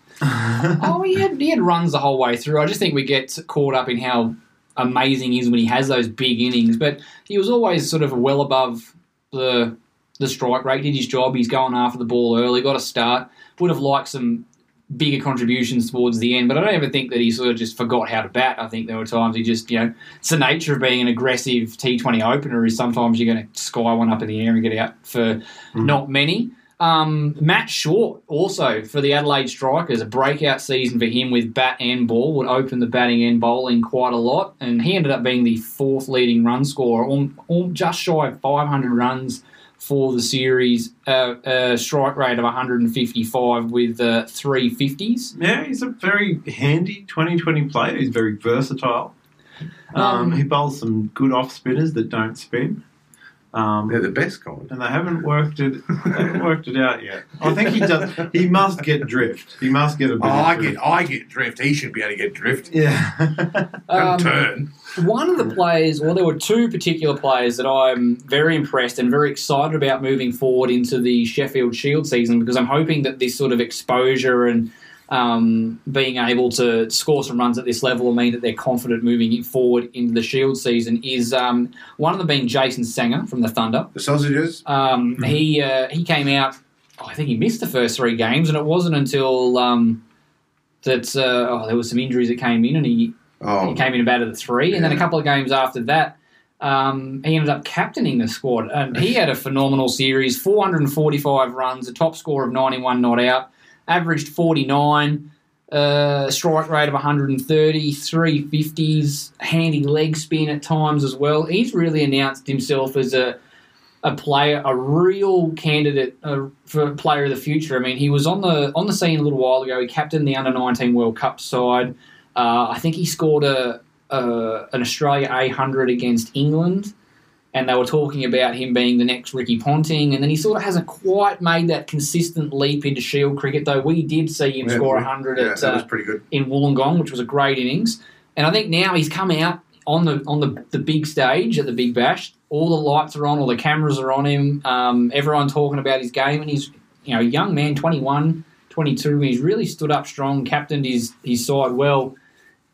oh, he had, he had runs the whole way through. I just think we get caught up in how amazing he is when he has those big innings, but he was always sort of well above the the strike rate, did his job, he's going after the ball early, got a start, would have liked some bigger contributions towards the end, but I don't ever think that he sort of just forgot how to bat. I think there were times he just, you know, it's the nature of being an aggressive T twenty opener is sometimes you're going to sky one up in the air and get out for mm. not many. Um, Matt Short also for the Adelaide Strikers, a breakout season for him with bat and ball, would open the batting and bowling quite a lot, and he ended up being the fourth leading run scorer, on, on just shy of five hundred runs for the series, uh, a strike rate of one hundred fifty-five with uh, three fifties. Yeah, he's a very handy twenty twenty player. He's very versatile. Um, um, he bowls some good off-spinners that don't spin. Um, they're the best kind. And they haven't worked it they haven't worked it out yet. I think he does. He must get drift. He must get a bit oh, of I drift. Get, I get drift. He should be able to get drift. Yeah. and um, turn. One of the players, well, there were two particular players that I'm very impressed and very excited about moving forward into the Sheffield Shield season, because I'm hoping that this sort of exposure and um, being able to score some runs at this level will mean that they're confident moving forward into the Shield season. Is um, one of them being Jason Sanger from the Thunder. The Sausages. Um, mm-hmm. He uh, he came out, oh, I think he missed the first three games, and it wasn't until um, that uh, oh, there were some injuries that came in, and he, oh, he came in about at the three, yeah. and then a couple of games after that, um, he ended up captaining the squad. And he had a phenomenal series, four hundred forty-five runs, a top score of ninety-one not out, averaged forty-nine, uh, strike rate of one hundred thirty, three fifties, handy leg spin at times as well. He's really announced himself as a a player, a real candidate uh, for player of the future. I mean, he was on the on the scene a little while ago. He captained the under nineteen World Cup side. Uh, I think he scored a, a an Australia eight hundred against England, and they were talking about him being the next Ricky Ponting, and then he sort of hasn't quite made that consistent leap into Shield cricket, though we did see him yeah, score one hundred yeah, at, uh, pretty good. in Wollongong, which was a great innings. And I think now he's come out on the on the, the big stage at the Big Bash. All the lights are on, all the cameras are on him, um, everyone talking about his game, and he's you know a young man, twenty-one, twenty-two, and he's really stood up strong, captained his, his side well,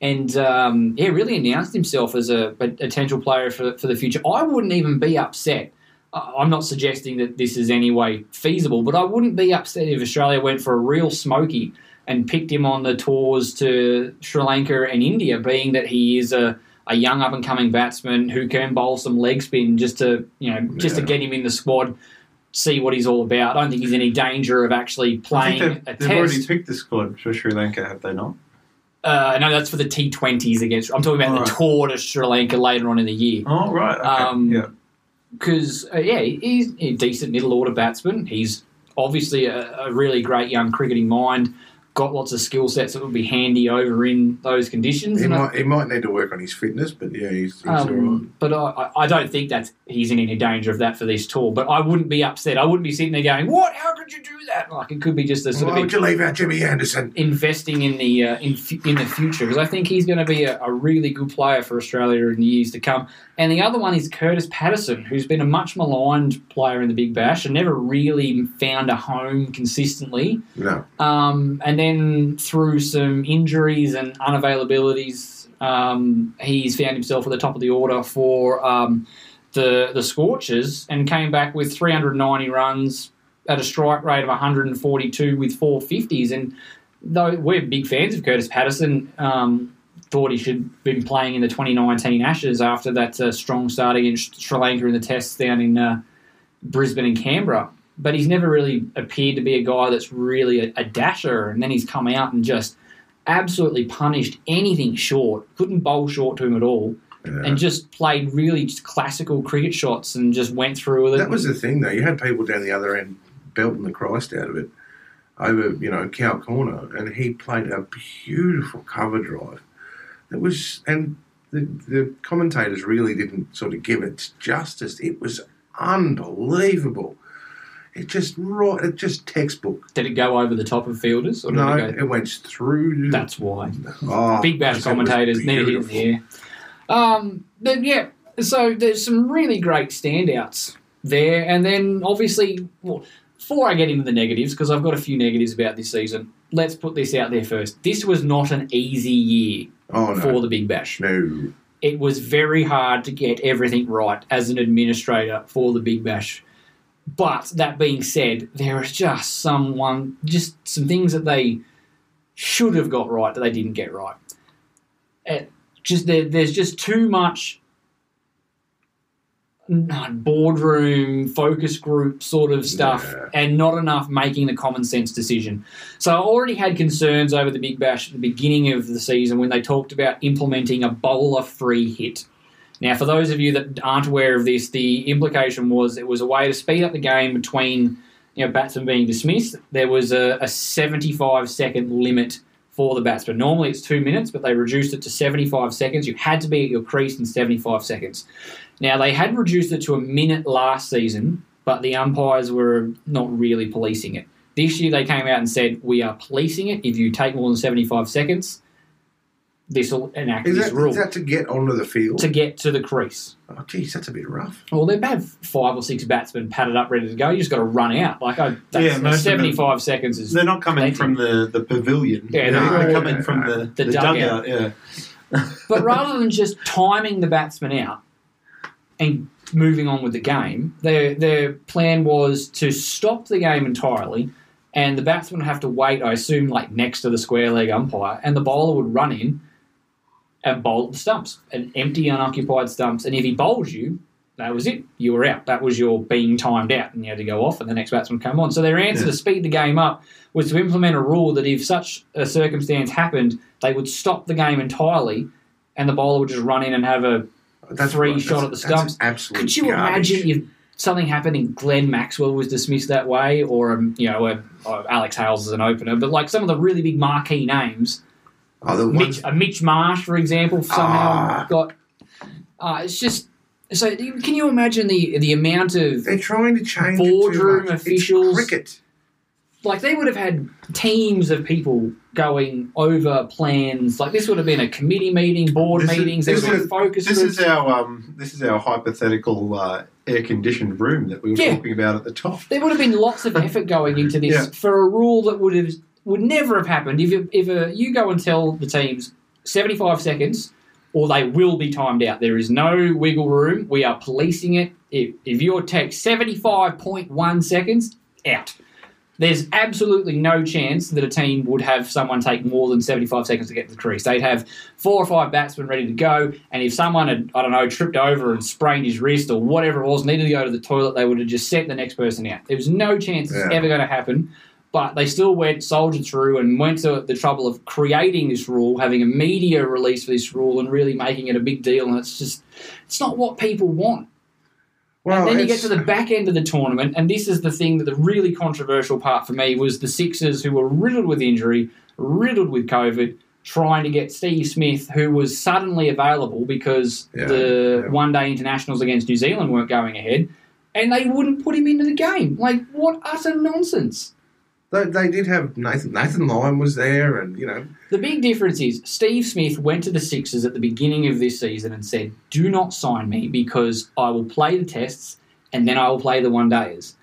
and um, yeah, really announced himself as a, a potential player for, for the future. I wouldn't even be upset. I'm not suggesting that this is any way feasible, but I wouldn't be upset if Australia went for a real smoky and picked him on the tours to Sri Lanka and India, being that he is a, a young up-and-coming batsman who can bowl some leg spin just to you know just yeah. to get him in the squad, see what he's all about. I don't think he's in any danger of actually playing they've, a they've test. They've already picked the squad for Sri Lanka, have they not? Uh, no, that's for the T twenties against. I'm talking about all the right. tour to Sri Lanka later on in the year. Oh, right. Okay. Um, yeah. Because, uh, yeah, he's a decent middle-order batsman. He's obviously a, a really great young cricketing mind, got lots of skill sets that would be handy over in those conditions. He, might, I, he might need to work on his fitness, but, yeah, he's, he's um, all right. But I, I don't think that's, he's in any danger of that for this tour. But I wouldn't be upset. I wouldn't be sitting there going, what? How could you do that? Like, it could be just a sort Why of... Why would you leave out Jimmy Anderson? Investing in the uh, in, in the future, because I think he's going to be a, a really good player for Australia in years to come. And the other one is Curtis Patterson, who's been a much maligned player in the Big Bash and never really found a home consistently. No. Um, and then through some injuries and unavailabilities, um, he's found himself at the top of the order for um, the the Scorchers and came back with three hundred ninety runs at a strike rate of one hundred forty-two with four fifties. And though we're big fans of Curtis Patterson, um, thought he should have been playing in the twenty nineteen Ashes after that uh, strong start against Sri Lanka in the tests down in uh, Brisbane and Canberra. But he's never really appeared to be a guy that's really a, a dasher, and then he's come out and just absolutely punished anything short, couldn't bowl short to him at all, yeah. and just played really just classical cricket shots and just went through with it. That was the thing, though. You had people down the other end belting the Christ out of it over, you know, Cow Corner, and he played a beautiful cover drive. That was, and the, the commentators really didn't sort of give it justice. It was unbelievable. It just right, it just textbook. Did it go over the top of fielders? Or no, did it, go? It went through. That's why. Oh, Big Bash commentators needed it there. Um, but yeah, so there's some really great standouts there, and then obviously, well, before I get into the negatives, because I've got a few negatives about this season, let's put this out there first. This was not an easy year oh, no. for the Big Bash. No, it was very hard to get everything right as an administrator for the Big Bash. But that being said, there are just someone, just some things that they should have got right that they didn't get right. It just there, there's just too much boardroom, focus group sort of stuff yeah. and not enough making the common sense decision. So I already had concerns over the Big Bash at the beginning of the season when they talked about implementing a bowler-free hit. Now, for those of you that aren't aware of this, the implication was it was a way to speed up the game between, you know, batsmen being dismissed. There was a, a seventy-five second limit for the batsman. Normally it's two minutes, but they reduced it to seventy-five seconds. You had to be at your crease in seventy-five seconds. Now, they had reduced it to a minute last season, but the umpires were not really policing it. This year they came out and said, we are policing it. If you take more than seventy-five seconds... this will enact is that, this rule. Is that to get onto the field? To get to the crease. Oh, geez, that's a bit rough. Well, they've had five or six batsmen padded up, ready to go. You just got to run out. Like, oh, that's, yeah, most seventy-five them, seconds is... They're not coming from the, the pavilion. Yeah, they're, they're, they're coming yeah, from the, the, the dugout. dugout yeah. But rather than just timing the batsmen out and moving on with the game, their their plan was to stop the game entirely, and the batsmen have to wait, I assume, like next to the square leg umpire, and the bowler would run in and bowl at the stumps, and empty, unoccupied stumps. And if he bowls you, that was it. You were out. That was your being timed out, and you had to go off, and the next batsman came on. So their answer yeah. to speed the game up was to implement a rule that if such a circumstance happened, they would stop the game entirely, and the bowler would just run in and have a that's three right. shot that's, at the stumps. Absolutely. Could you garbage. imagine if something happened and Glenn Maxwell was dismissed that way, or um, you know, a, a Alex Hales as an opener, but like some of the really big marquee names. Oh, the one... Mitch, uh, Mitch Marsh, for example, somehow ah. got... Uh, it's just... So can you imagine the, the amount of... They're trying to change boardroom it officials. It's cricket. Like, they would have had teams of people going over plans. Like, this would have been a committee meeting, board this meetings. Is, this, is, focus this is our um, This is our hypothetical uh, air-conditioned room that we were yeah. talking about at the top. There would have been lots of effort going into this yeah. for a rule that would have... would never have happened if you, if a, you go and tell the teams seventy-five seconds or they will be timed out. There is no wiggle room. We are policing it. If, if your tech seventy-five point one seconds, out. There's absolutely no chance that a team would have someone take more than seventy-five seconds to get to the crease. They'd have four or five batsmen ready to go, and if someone had, I don't know, tripped over and sprained his wrist or whatever it was, needed to go to the toilet, they would have just sent the next person out. There was no chance yeah. it's ever going to happen. But they still went, soldiered through, and went to the trouble of creating this rule, having a media release for this rule, and really making it a big deal. And it's just, it's not what people want. Well, and then you get to the back end of the tournament, and this is the thing that the really controversial part for me was the Sixers, who were riddled with injury, riddled with COVID, trying to get Steve Smith, who was suddenly available because yeah, the yeah. one-day internationals against New Zealand weren't going ahead, and they wouldn't put him into the game. Like, what utter nonsense. They, they did have Nathan Nathan Lyon was there, and, you know. The big difference is Steve Smith went to the Sixers at the beginning of this season and said, do not sign me because I will play the tests and then I will play the one-dayers.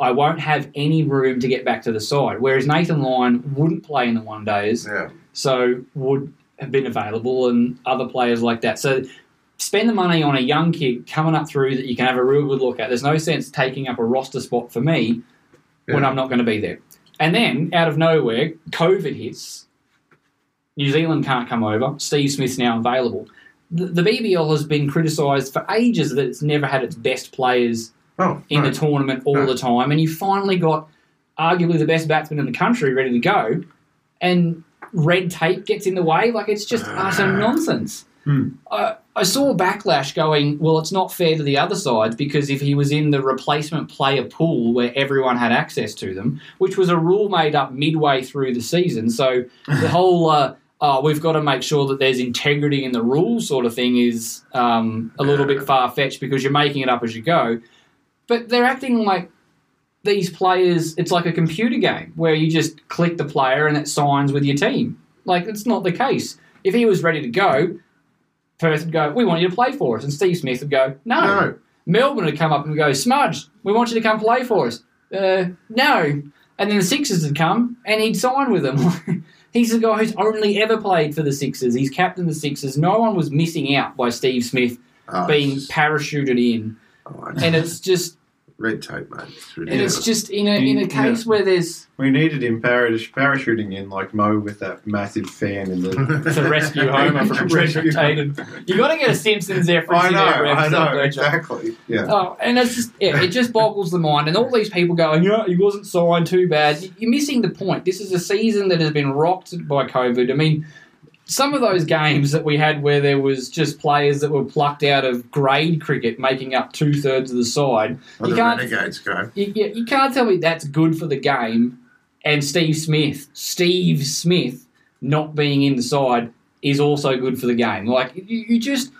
I won't have any room to get back to the side, whereas Nathan Lyon wouldn't play in the one-dayers, yeah. so would have been available and other players like that. So spend the money on a young kid coming up through that you can have a real good look at. There's no sense taking up a roster spot for me yeah. when I'm not going to be there. And then, out of nowhere, COVID hits. New Zealand can't come over. Steve Smith's now available. The, the B B L has been criticised for ages that it's never had its best players oh, in no. the tournament all no. the time. And you finally got arguably the best batsman in the country ready to go. And red tape gets in the way. Like, it's just utter nonsense. Hmm. I, I saw backlash going, well, it's not fair to the other side because if he was in the replacement player pool where everyone had access to them, which was a rule made up midway through the season, so the whole, uh, oh, we've got to make sure that there's integrity in the rules sort of thing is um, a little bit far-fetched because you're making it up as you go. But they're acting like these players, it's like a computer game where you just click the player and it signs with your team. Like, it's not the case. If he was ready to go, Perth would go, we want you to play for us. And Steve Smith would go, no. no. Melbourne would come up and go, Smudge, we want you to come play for us. Uh, no. And then the Sixers would come and he'd sign with them. He's the guy who's only ever played for the Sixers. He's captained the Sixers. No one was missing out by Steve Smith oh, being just... parachuted in. Oh, and it's just... Red tape, mate. It's and it's just in a in a case yeah. where there's... We needed him parachuting in like Mo with that massive fan in the... to rescue Homer from Treasure Tatum. You've got to get a Simpsons reference in every episode. I know, I know, exactly. Yeah. Oh, and it's just, yeah, it just boggles the mind. And all these people going, yeah, he wasn't signed too bad. You're missing the point. This is a season that has been rocked by COVID. I mean... Some of those games that we had where there was just players that were plucked out of grade cricket making up two-thirds of the side. You can't, the Renegades go. You, you can't tell me that's good for the game and Steve Smith, Steve Smith not being in the side is also good for the game. Like, you, you just...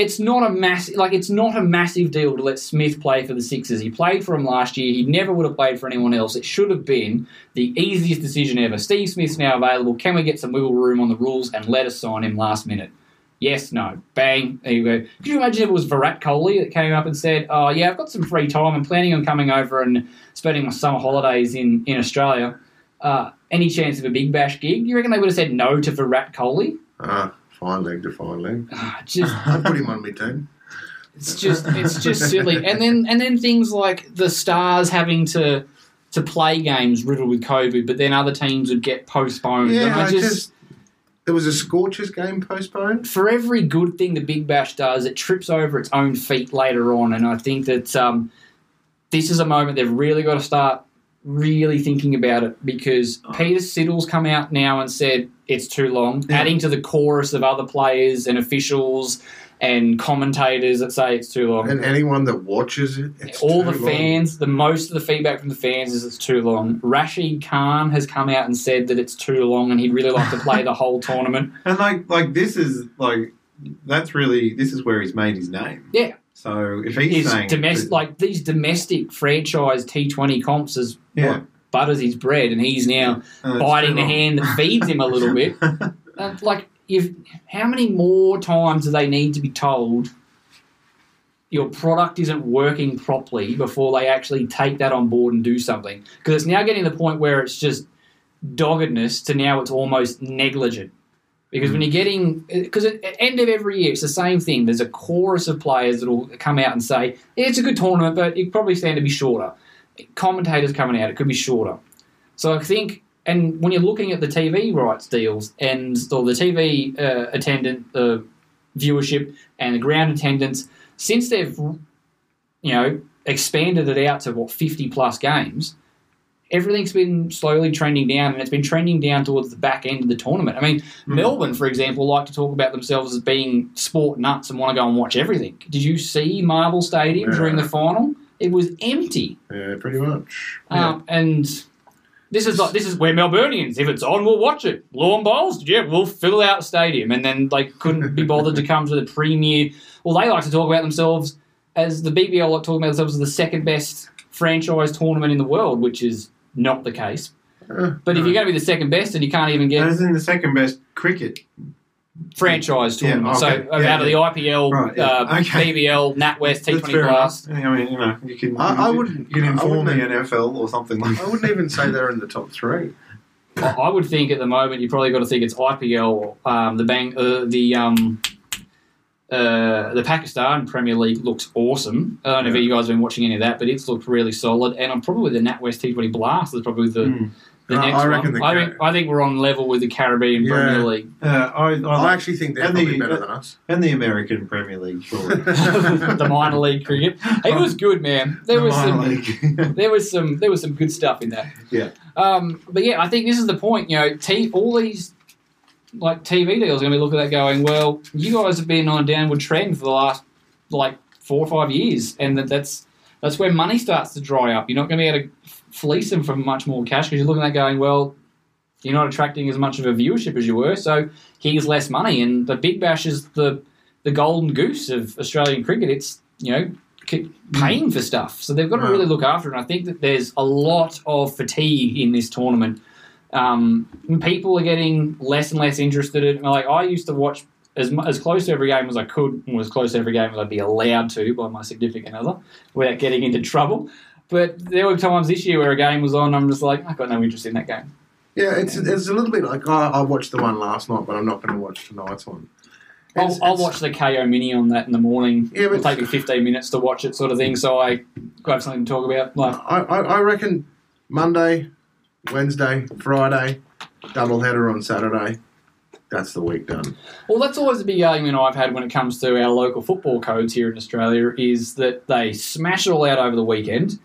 It's not a massive, like it's not a massive deal to let Smith play for the Sixers. He played for them last year. He never would have played for anyone else. It should have been the easiest decision ever. Steve Smith's now available. Can we get some wiggle room on the rules and let us sign him last minute? Yes, no. Bang. There you go. Could you imagine if it was Virat Kohli that came up and said, oh, yeah, I've got some free time. I'm planning on coming over and spending my summer holidays in, in Australia. Uh, any chance of a Big Bash gig? You reckon they would have said no to Virat Kohli? Uh-huh. Fine leg to fine leg. Uh, just, I put him on me too. It's just, it's just silly. And then, and then things like the Stars having to to play games riddled with COVID, but then other teams would get postponed. Yeah, I just, just there was a Scorchers game postponed. For every good thing the Big Bash does, it trips over its own feet later on. And I think that um, this is a moment they've really got to start really thinking about it because oh. Peter Siddle's come out now and said it's too long, yeah. adding to the chorus of other players and officials and commentators that say it's too long. And anyone that watches it, it's All too the fans, long. the most of the feedback from the fans is it's too long. Rashid Khan has come out and said that it's too long and he'd really like to play the whole tournament. And, like, like this is, like, that's really, this is where he's made his name. Yeah. So if he's his saying... Domestic, like, these domestic franchise T twenty comps is... Yeah. What, butters his bread and he's now oh, biting the hand that feeds him a little bit. Uh, like, if how many more times do they need to be told your product isn't working properly before they actually take that on board and do something? Because it's now getting to the point where it's just doggedness to now it's almost negligent. Because when you're getting, because at the end of every year, it's the same thing. There's a chorus of players that will come out and say, yeah, it's a good tournament, but it probably stand to be shorter. Commentators coming out, it could be shorter. So I think, and when you're looking at the T V rights deals and or the T V uh, attendant, the viewership and the ground attendance, since they've, you know, expanded it out to, what, fifty plus games, everything's been slowly trending down and it's been trending down towards the back end of the tournament. I mean, mm-hmm. Melbourne, for example, like to talk about themselves as being sport nuts and want to go and watch everything. Did you see Marvel Stadium yeah. during the final? It was empty. Yeah, pretty much. Um, yeah. And this is like this is where Melburnians, if it's on, we'll watch it. Lawn bowls, yeah, we'll fill out stadium. And then they couldn't be bothered to come to the premier. Well, they like to talk about themselves as the B B L like talking about themselves as the second best franchise tournament in the world, which is not the case. Uh, but no. if you're going to be the second best and you can't even get... As in the second best cricket franchise tournament, yeah, okay. so yeah, out of the I P L, right, yeah. uh, okay. B B L, NatWest, T twenty Blast. I mean, you know, you can, I, you I wouldn't, you can inform the N F L or something like that. I wouldn't even say they're in the top three. I, I would think at the moment you probably got to think it's I P L, um, the bang, uh, the um, uh, the Pakistan Premier League looks awesome. I don't know yeah. if you guys have been watching any of that, but it's looked really solid. And I'm probably the NatWest T twenty Blast is probably the mm. The no, next I reckon one. The I think I think we're on level with the Caribbean yeah. Premier League. Yeah, I, I, I actually think they're probably the, better uh, than us. And the American Premier League, surely. The minor league cricket. It was good, man. There the was some. League. there was some. There was some good stuff in that. Yeah. Um. But yeah, I think this is the point. You know, t- all these like T V deals are going to be looking at going. Well, you guys have been on a downward trend for the last like four or five years, and that, that's that's where money starts to dry up. You're not going to be able to fleece them for much more cash because you're looking at going, well, you're not attracting as much of a viewership as you were, so here's less money. And the Big Bash is the the golden goose of Australian cricket. It's, you know, paying for stuff. So they've got to really look after it. And I think that there's a lot of fatigue in this tournament. Um, people are getting less and less interested in it. Like, I used to watch as as close to every game as I could and as close to every game as I'd be allowed to by my significant other without getting into trouble. But there were times this year where a game was on, I'm just like, I've got no interest in that game. Yeah, it's it's a little bit like, I, I watched the one last night, but I'm not going to watch tonight's one. It's, I'll, it's, I'll watch the K O Mini on that in the morning. Yeah, it'll take me fifteen minutes to watch it sort of thing, so I have something to talk about. Like, I, I, I reckon Monday, Wednesday, Friday, doubleheader on Saturday. That's the week done. Well, that's always a big argument I've had when it comes to our local football codes here in Australia is that they smash it all out over the weekend.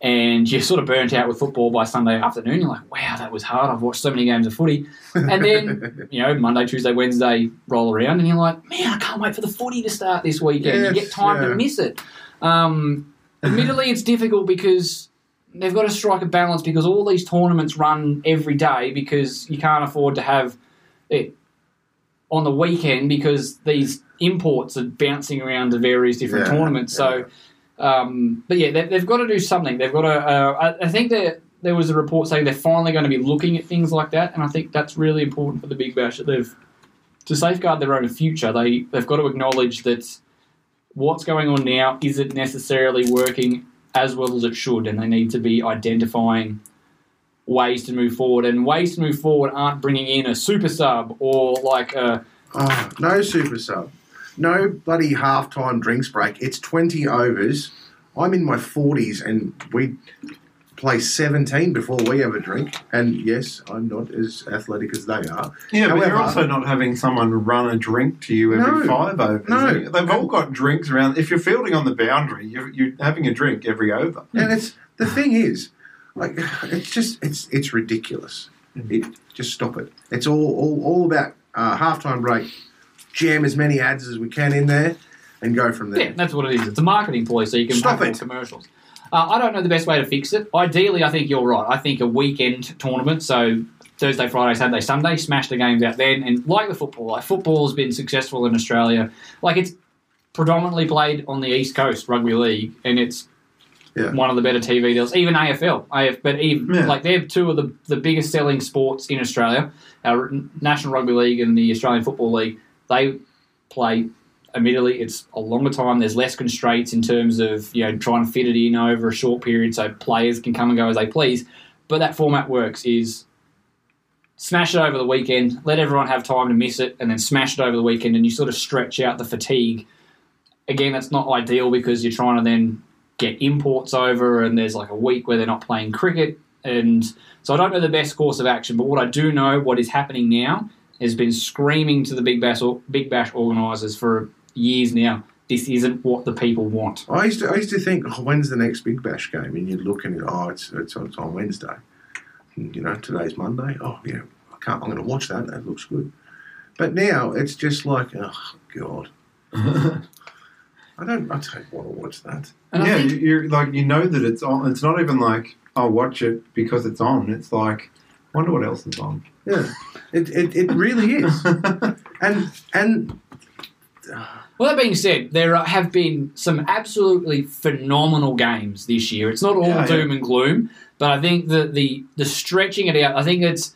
And you're sort of burnt out with football by Sunday afternoon. You're like, wow, that was hard. I've watched so many games of footy. And then, you know, Monday, Tuesday, Wednesday roll around and you're like, man, I can't wait for the footy to start this weekend. Yes, you get time yeah. to miss it. Um, admittedly, it's difficult because they've got to strike a balance because all these tournaments run every day because you can't afford to have it on the weekend because these imports are bouncing around to various different yeah, tournaments. Yeah. So... Um, but, yeah, they, they've got to do something. They've got to uh, – I, I think that there was a report saying they're finally going to be looking at things like that, and I think that's really important for the Big Bash. That they've to safeguard their own future, they, they've got to acknowledge that what's going on now isn't necessarily working as well as it should, and they need to be identifying ways to move forward. And ways to move forward aren't bringing in a super sub or like a oh, – no super sub. No bloody half-time drinks break. It's twenty overs. I'm in my forties and we play seventeen before we have a drink. And, yes, I'm not as athletic as they are. Yeah, However, but you're also not having someone run a drink to you every no, five overs. No. They've and, all got drinks around. If you're fielding on the boundary, you're, you're having a drink every over. And it's the thing is, like, it's just it's it's ridiculous. It, just stop it. It's all, all, all about uh, half-time break. Jam as many ads as we can in there and go from there. Yeah, that's what it is. It's a marketing ploy so you can Stop make it. More commercials. Uh, I don't know the best way to fix it. Ideally, I think you're right. I think a weekend tournament, so Thursday, Friday, Saturday, Sunday, smash the games out then. And like the football, like football has been successful in Australia. Like it's predominantly played on the East Coast, rugby league, and it's yeah. one of the better T V deals. Even A F L. A F, but even, yeah. like they're two of the, the biggest selling sports in Australia, our National Rugby League and the Australian Football League. They play, admittedly, it's a longer time. There's less constraints in terms of, you know, trying to fit it in over a short period so players can come and go as they please. But that format works is smash it over the weekend, let everyone have time to miss it, and then smash it over the weekend and you sort of stretch out the fatigue. Again, that's not ideal because you're trying to then get imports over and there's like a week where they're not playing cricket. And so I don't know the best course of action, but what I do know, what is happening now, has been screaming to the Big Bash or Big Bash organisers for years now. This isn't what the people want. I used to, I used to think, oh, when's the next Big Bash game? And you'd look and oh, it's, it's, on, it's on Wednesday. And, you know, today's Monday. Oh, yeah, I can't. I'm going to watch that. That looks good. But now it's just like, oh God, I don't. I don't want to watch that. And yeah, think- you're like you know that it's on. It's not even like I'll watch it because it's on. It's like, I wonder what else is on. Yeah, it, it it really is. And and uh. well, that being said, there are, have been some absolutely phenomenal games this year. It's not all yeah, doom yeah. and gloom, but I think that the the stretching it out, I think it's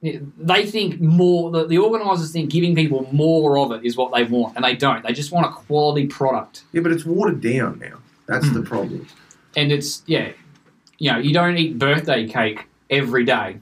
they think more. The, the organisers think giving people more of it is what they want, and they don't. They just want a quality product. Yeah, but it's watered down now. That's mm. the problem. And it's yeah, you know, you don't eat birthday cake every day.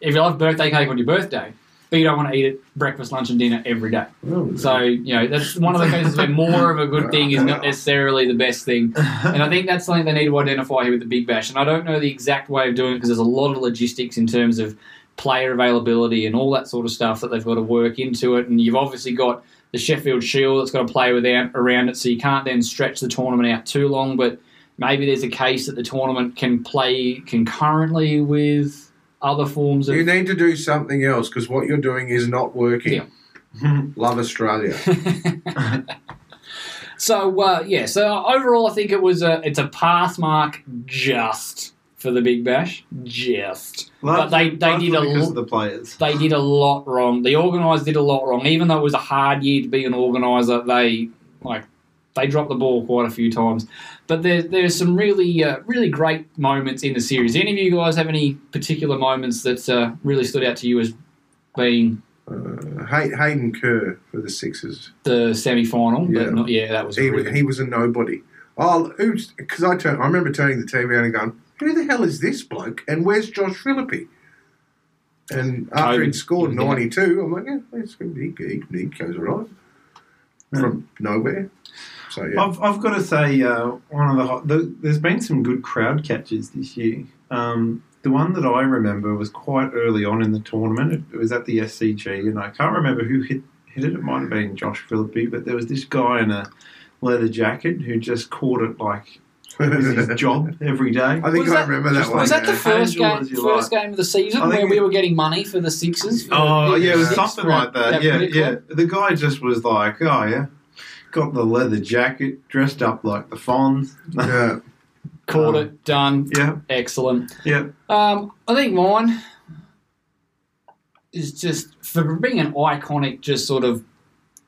If you love birthday cake on your birthday, but you don't want to eat it breakfast, lunch and dinner every day. Really? So, you know, that's one of the cases where more of a good thing is not necessarily the best thing. And I think that's something they need to identify here with the Big Bash. And I don't know the exact way of doing it because there's a lot of logistics in terms of player availability and all that sort of stuff that they've got to work into it. And you've obviously got the Sheffield Shield that's got to play without, around it, so you can't then stretch the tournament out too long. But maybe there's a case that the tournament can play concurrently with other forms of... You need to do something else because what you're doing is not working. Yeah. Love Australia. So, uh, yeah, so overall I think it was a, it's a pass mark just for the Big Bash. Just. Love, but they, they did a lot... the players. They did a lot wrong. The organisers did a lot wrong. Even though it was a hard year to be an organiser, they, like... They dropped the ball quite a few times. But there, there's some really uh, really great moments in the series. Any of you guys have any particular moments that uh, really stood out to you as being... Uh, Hay- Hayden Kerr for the Sixers. The semi-final. Yeah, but not, yeah that was... He, really... was, he was a nobody. Oh, because I turned, I remember turning the T V on and going, who the hell is this bloke and where's Josh Phillippe? And after COVID, he'd scored ninety-two, I'm like, yeah, it's going to be... He goes all right. Mm. From nowhere. So, yeah. I've I've got to say uh, one of the, hot, the there's been some good crowd catches this year. Um, the one that I remember was quite early on in the tournament. It, it was at the S C G, and I can't remember who hit hit it. It might have been Josh Phillippe, but there was this guy in a leather jacket who just caught it like it was his job every day. I think was I that, remember that one. Was that the first game, first like. game of the season where we it, were getting money for the Sixers? For oh the, yeah, it was something like that. that yeah, yeah. The guy just was like, oh yeah. Got the leather jacket, dressed up like the Fonz. Yeah. Caught um, it, done. Yeah. Excellent. Yeah. Um, I think mine is just for being an iconic, just sort of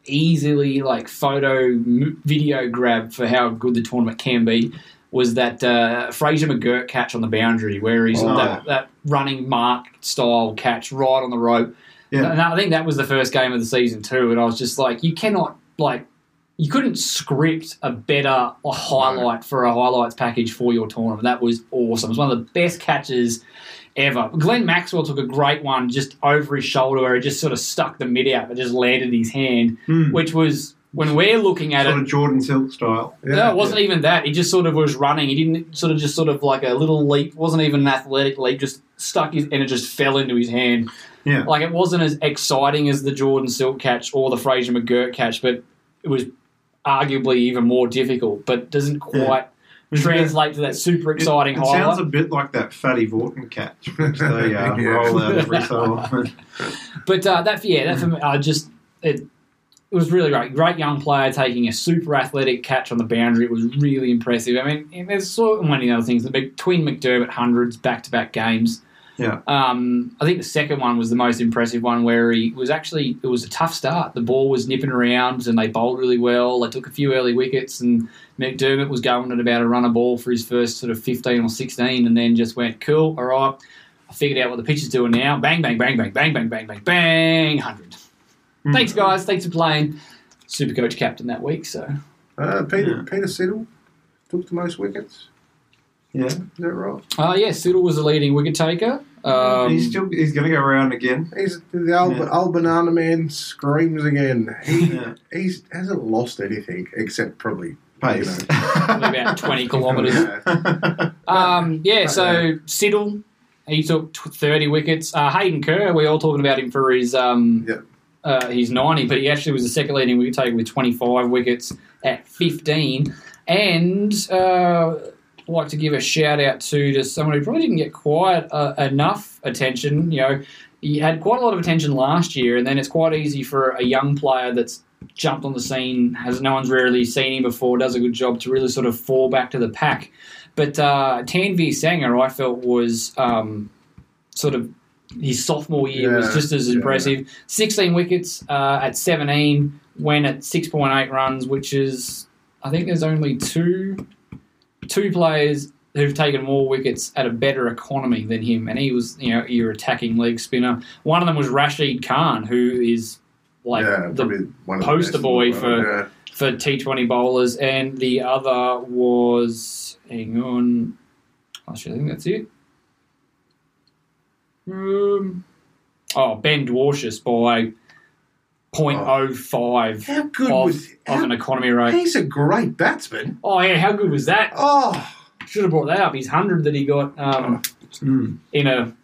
easily like photo, video grab for how good the tournament can be. Was that uh, Fraser McGuirk catch on the boundary where he's oh. that, that running mark style catch right on the rope? Yeah. And I think that was the first game of the season too. And I was just like, you cannot like. You couldn't script a better a highlight no. for a highlights package for your tournament. That was awesome. It was one of the best catches ever. Glenn Maxwell took a great one just over his shoulder where he just sort of stuck the mid out but just landed his hand, mm. which was, when we're looking at sort it... Sort of Jordan Silk style. Yeah, no, it wasn't yeah. even that. He just sort of was running. He didn't sort of just sort of like a little leap. It wasn't even an athletic leap. Just stuck his... And it just fell into his hand. Yeah. Like, it wasn't as exciting as the Jordan Silk catch or the Fraser McGuirk catch, but it was... arguably even more difficult, but doesn't quite yeah. translate to that super exciting it, it highlight. It sounds a bit like that Fatty Vaughton catch, which they uh, yeah. roll out every so often. But uh, that, yeah, that for me, I just it, it was really great. Great young player taking a super athletic catch on the boundary. It was really impressive. I mean, there's so many other things. The big twin McDermott hundreds, back-to-back games. Yeah. Um, I think the second one was the most impressive one where he was actually – it was a tough start. The ball was nipping around and they bowled really well. They took a few early wickets and McDermott was going at about a runner ball for his first sort of fifteen or sixteen and then just went, cool, all right, I figured out what the pitch is doing now. Bang, bang, bang, bang, bang, bang, bang, bang, bang, one hundred. Mm. Thanks, guys. Thanks for playing. Supercoach captain that week. So uh, Peter yeah. Peter Siddle took the most wickets. Yeah, is that right? Uh, yeah, Siddle was the leading wicket taker. Um, he's still he's going to go around again. He's the old, yeah. old banana man screams again. He yeah. he's, hasn't lost anything except probably pace, you know. Probably about twenty kilometres. yeah. Um, yeah, so Siddle, he took thirty wickets. Uh, Hayden Kerr, we're all talking about him for his um yeah. uh, his ninety, but he actually was the second leading wicket taker with twenty five wickets at fifteen, and. Uh, I'd like to give a shout out to to someone who probably didn't get quite uh, enough attention. You know, he had quite a lot of attention last year, and then it's quite easy for a young player that's jumped on the scene, has no one's rarely seen him before, does a good job to really sort of fall back to the pack. But uh, Tanvi Sanger, I felt, was um, sort of his sophomore year yeah, was just as yeah, impressive. Yeah. sixteen wickets uh, at seventeen, went at six point eight runs, which is I think there's only two. Two players who've taken more wickets at a better economy than him, and he was, you know, your attacking leg spinner. One of them was Rashid Khan, who is like yeah, the poster boy for yeah. for T twenty bowlers, and the other was hang on, actually, I think that's it. Um, oh, Ben Dwarshis by point oh five how good of, was, how, of an economy rate. He's a great batsman. Oh, yeah, how good was that? Oh. Should have brought that up. His hundred that he got um, oh. in a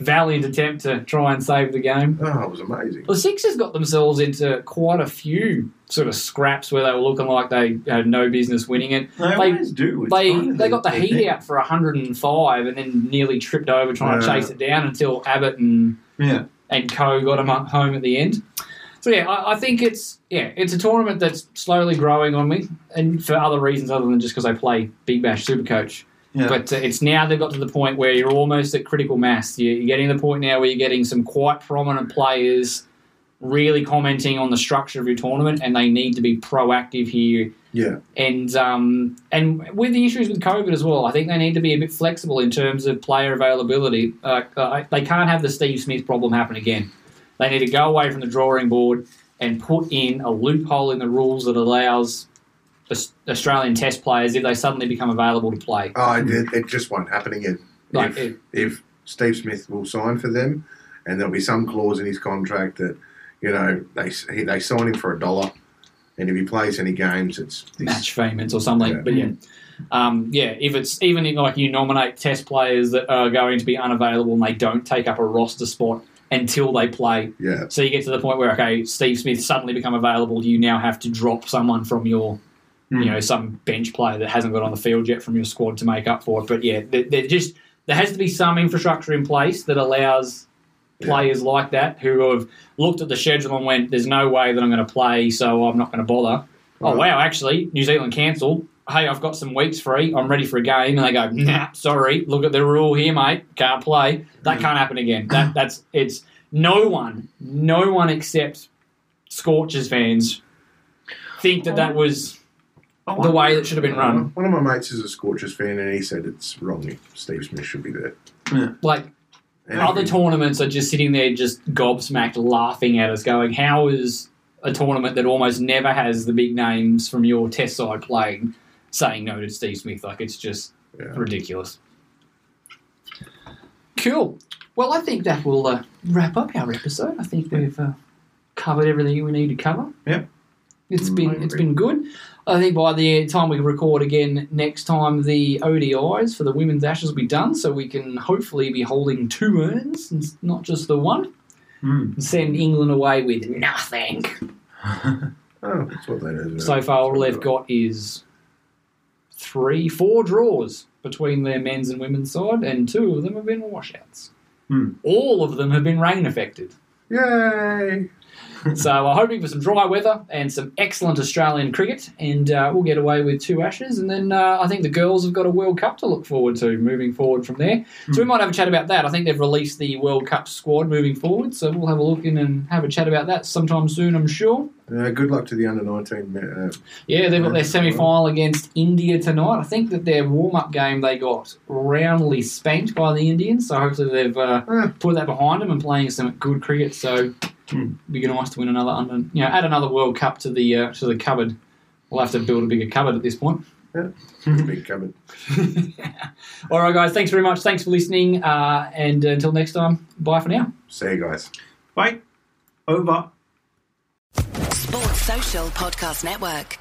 valiant attempt to try and save the game. Oh, it was amazing. The Sixers got themselves into quite a few sort of scraps where they were looking like they had no business winning it. They always do. They, they got the heat out for one hundred and five and then nearly tripped over trying to chase it down until Abbott and yeah. and Co got them home at the end. So, yeah, I, I think it's yeah, it's a tournament that's slowly growing on me, and for other reasons other than just because I play Big Bash Supercoach. Yeah. But uh, it's now they've got to the point where you're almost at critical mass. You're, you're getting to the point now where you're getting some quite prominent players really commenting on the structure of your tournament, and they need to be proactive here. Yeah. And um, and with the issues with COVID as well, I think they need to be a bit flexible in terms of player availability. Uh, uh, they can't have the Steve Smith problem happen again. They need to go away from the drawing board and put in a loophole in the rules that allows Australian Test players, if they suddenly become available, to play. Oh, it, it just won't happen again. Like if, it, if Steve Smith will sign for them, and there'll be some clause in his contract that, you know, they they sign him for a dollar, and if he plays any games, it's... it's match payments or something. Yeah. But, yeah. Um, yeah, if it's even if, like, you nominate Test players that are going to be unavailable and they don't take up a roster spot until they play. Yeah. So you get to the point where, okay, Steve Smith suddenly become available, you now have to drop someone from your, mm. you know, some bench player that hasn't got on the field yet from your squad to make up for it. But, yeah, there just there has to be some infrastructure in place that allows yeah. players like that who have looked at the schedule and went, there's no way that I'm going to play, so I'm not going to bother. Right. Oh, wow, actually, New Zealand cancelled. Hey, I've got some weeks free. I'm ready for a game. And they go, nah, sorry. Look at the rule here, mate. Can't play. That can't happen again. That that's it's no one, no one except Scorchers fans think that that was the way that should have been run. One of my mates is a Scorchers fan, and he said it's wrong. Steve Smith should be there. Yeah. Like and other tournaments are just sitting there, just gobsmacked, laughing at us, going, "How is a tournament that almost never has the big names from your Test side playing?" saying no to Steve Smith, like it's just yeah. ridiculous. Cool. Well, I think that will uh, wrap up our episode. I think we've uh, covered everything we need to cover. Yeah, it's been I agree. It's been good. I think by the time we record again next time, the O D Is for the women's Ashes will be done, so we can hopefully be holding two urns and not just the one. Mm. And send England away with nothing. Oh, that's what they do. So far, all they've got is three, four draws between their men's and women's side, and two of them have been washouts. Hmm. All of them have been rain affected. Yay! So we're hoping for some dry weather and some excellent Australian cricket, and uh, we'll get away with two Ashes. And then uh, I think the girls have got a World Cup to look forward to moving forward from there. So we might have a chat about that. I think they've released the World Cup squad moving forward, so we'll have a look in and have a chat about that sometime soon, I'm sure. Uh, good luck to the under nineteen. Uh, yeah, they've got their semi-final against India tonight. I think that their warm-up game they got roundly spanked by the Indians, so hopefully they've uh, uh, put that behind them and playing some good cricket, so... It'd be nice to win another, under, you know, add another World Cup to the uh, to the cupboard. We'll have to build a bigger cupboard at this point. Yeah, big cupboard. All right, guys. Thanks very much. Thanks for listening. Uh, and uh, until next time, bye for now. See you guys. Bye. Over. Sports Social Podcast Network.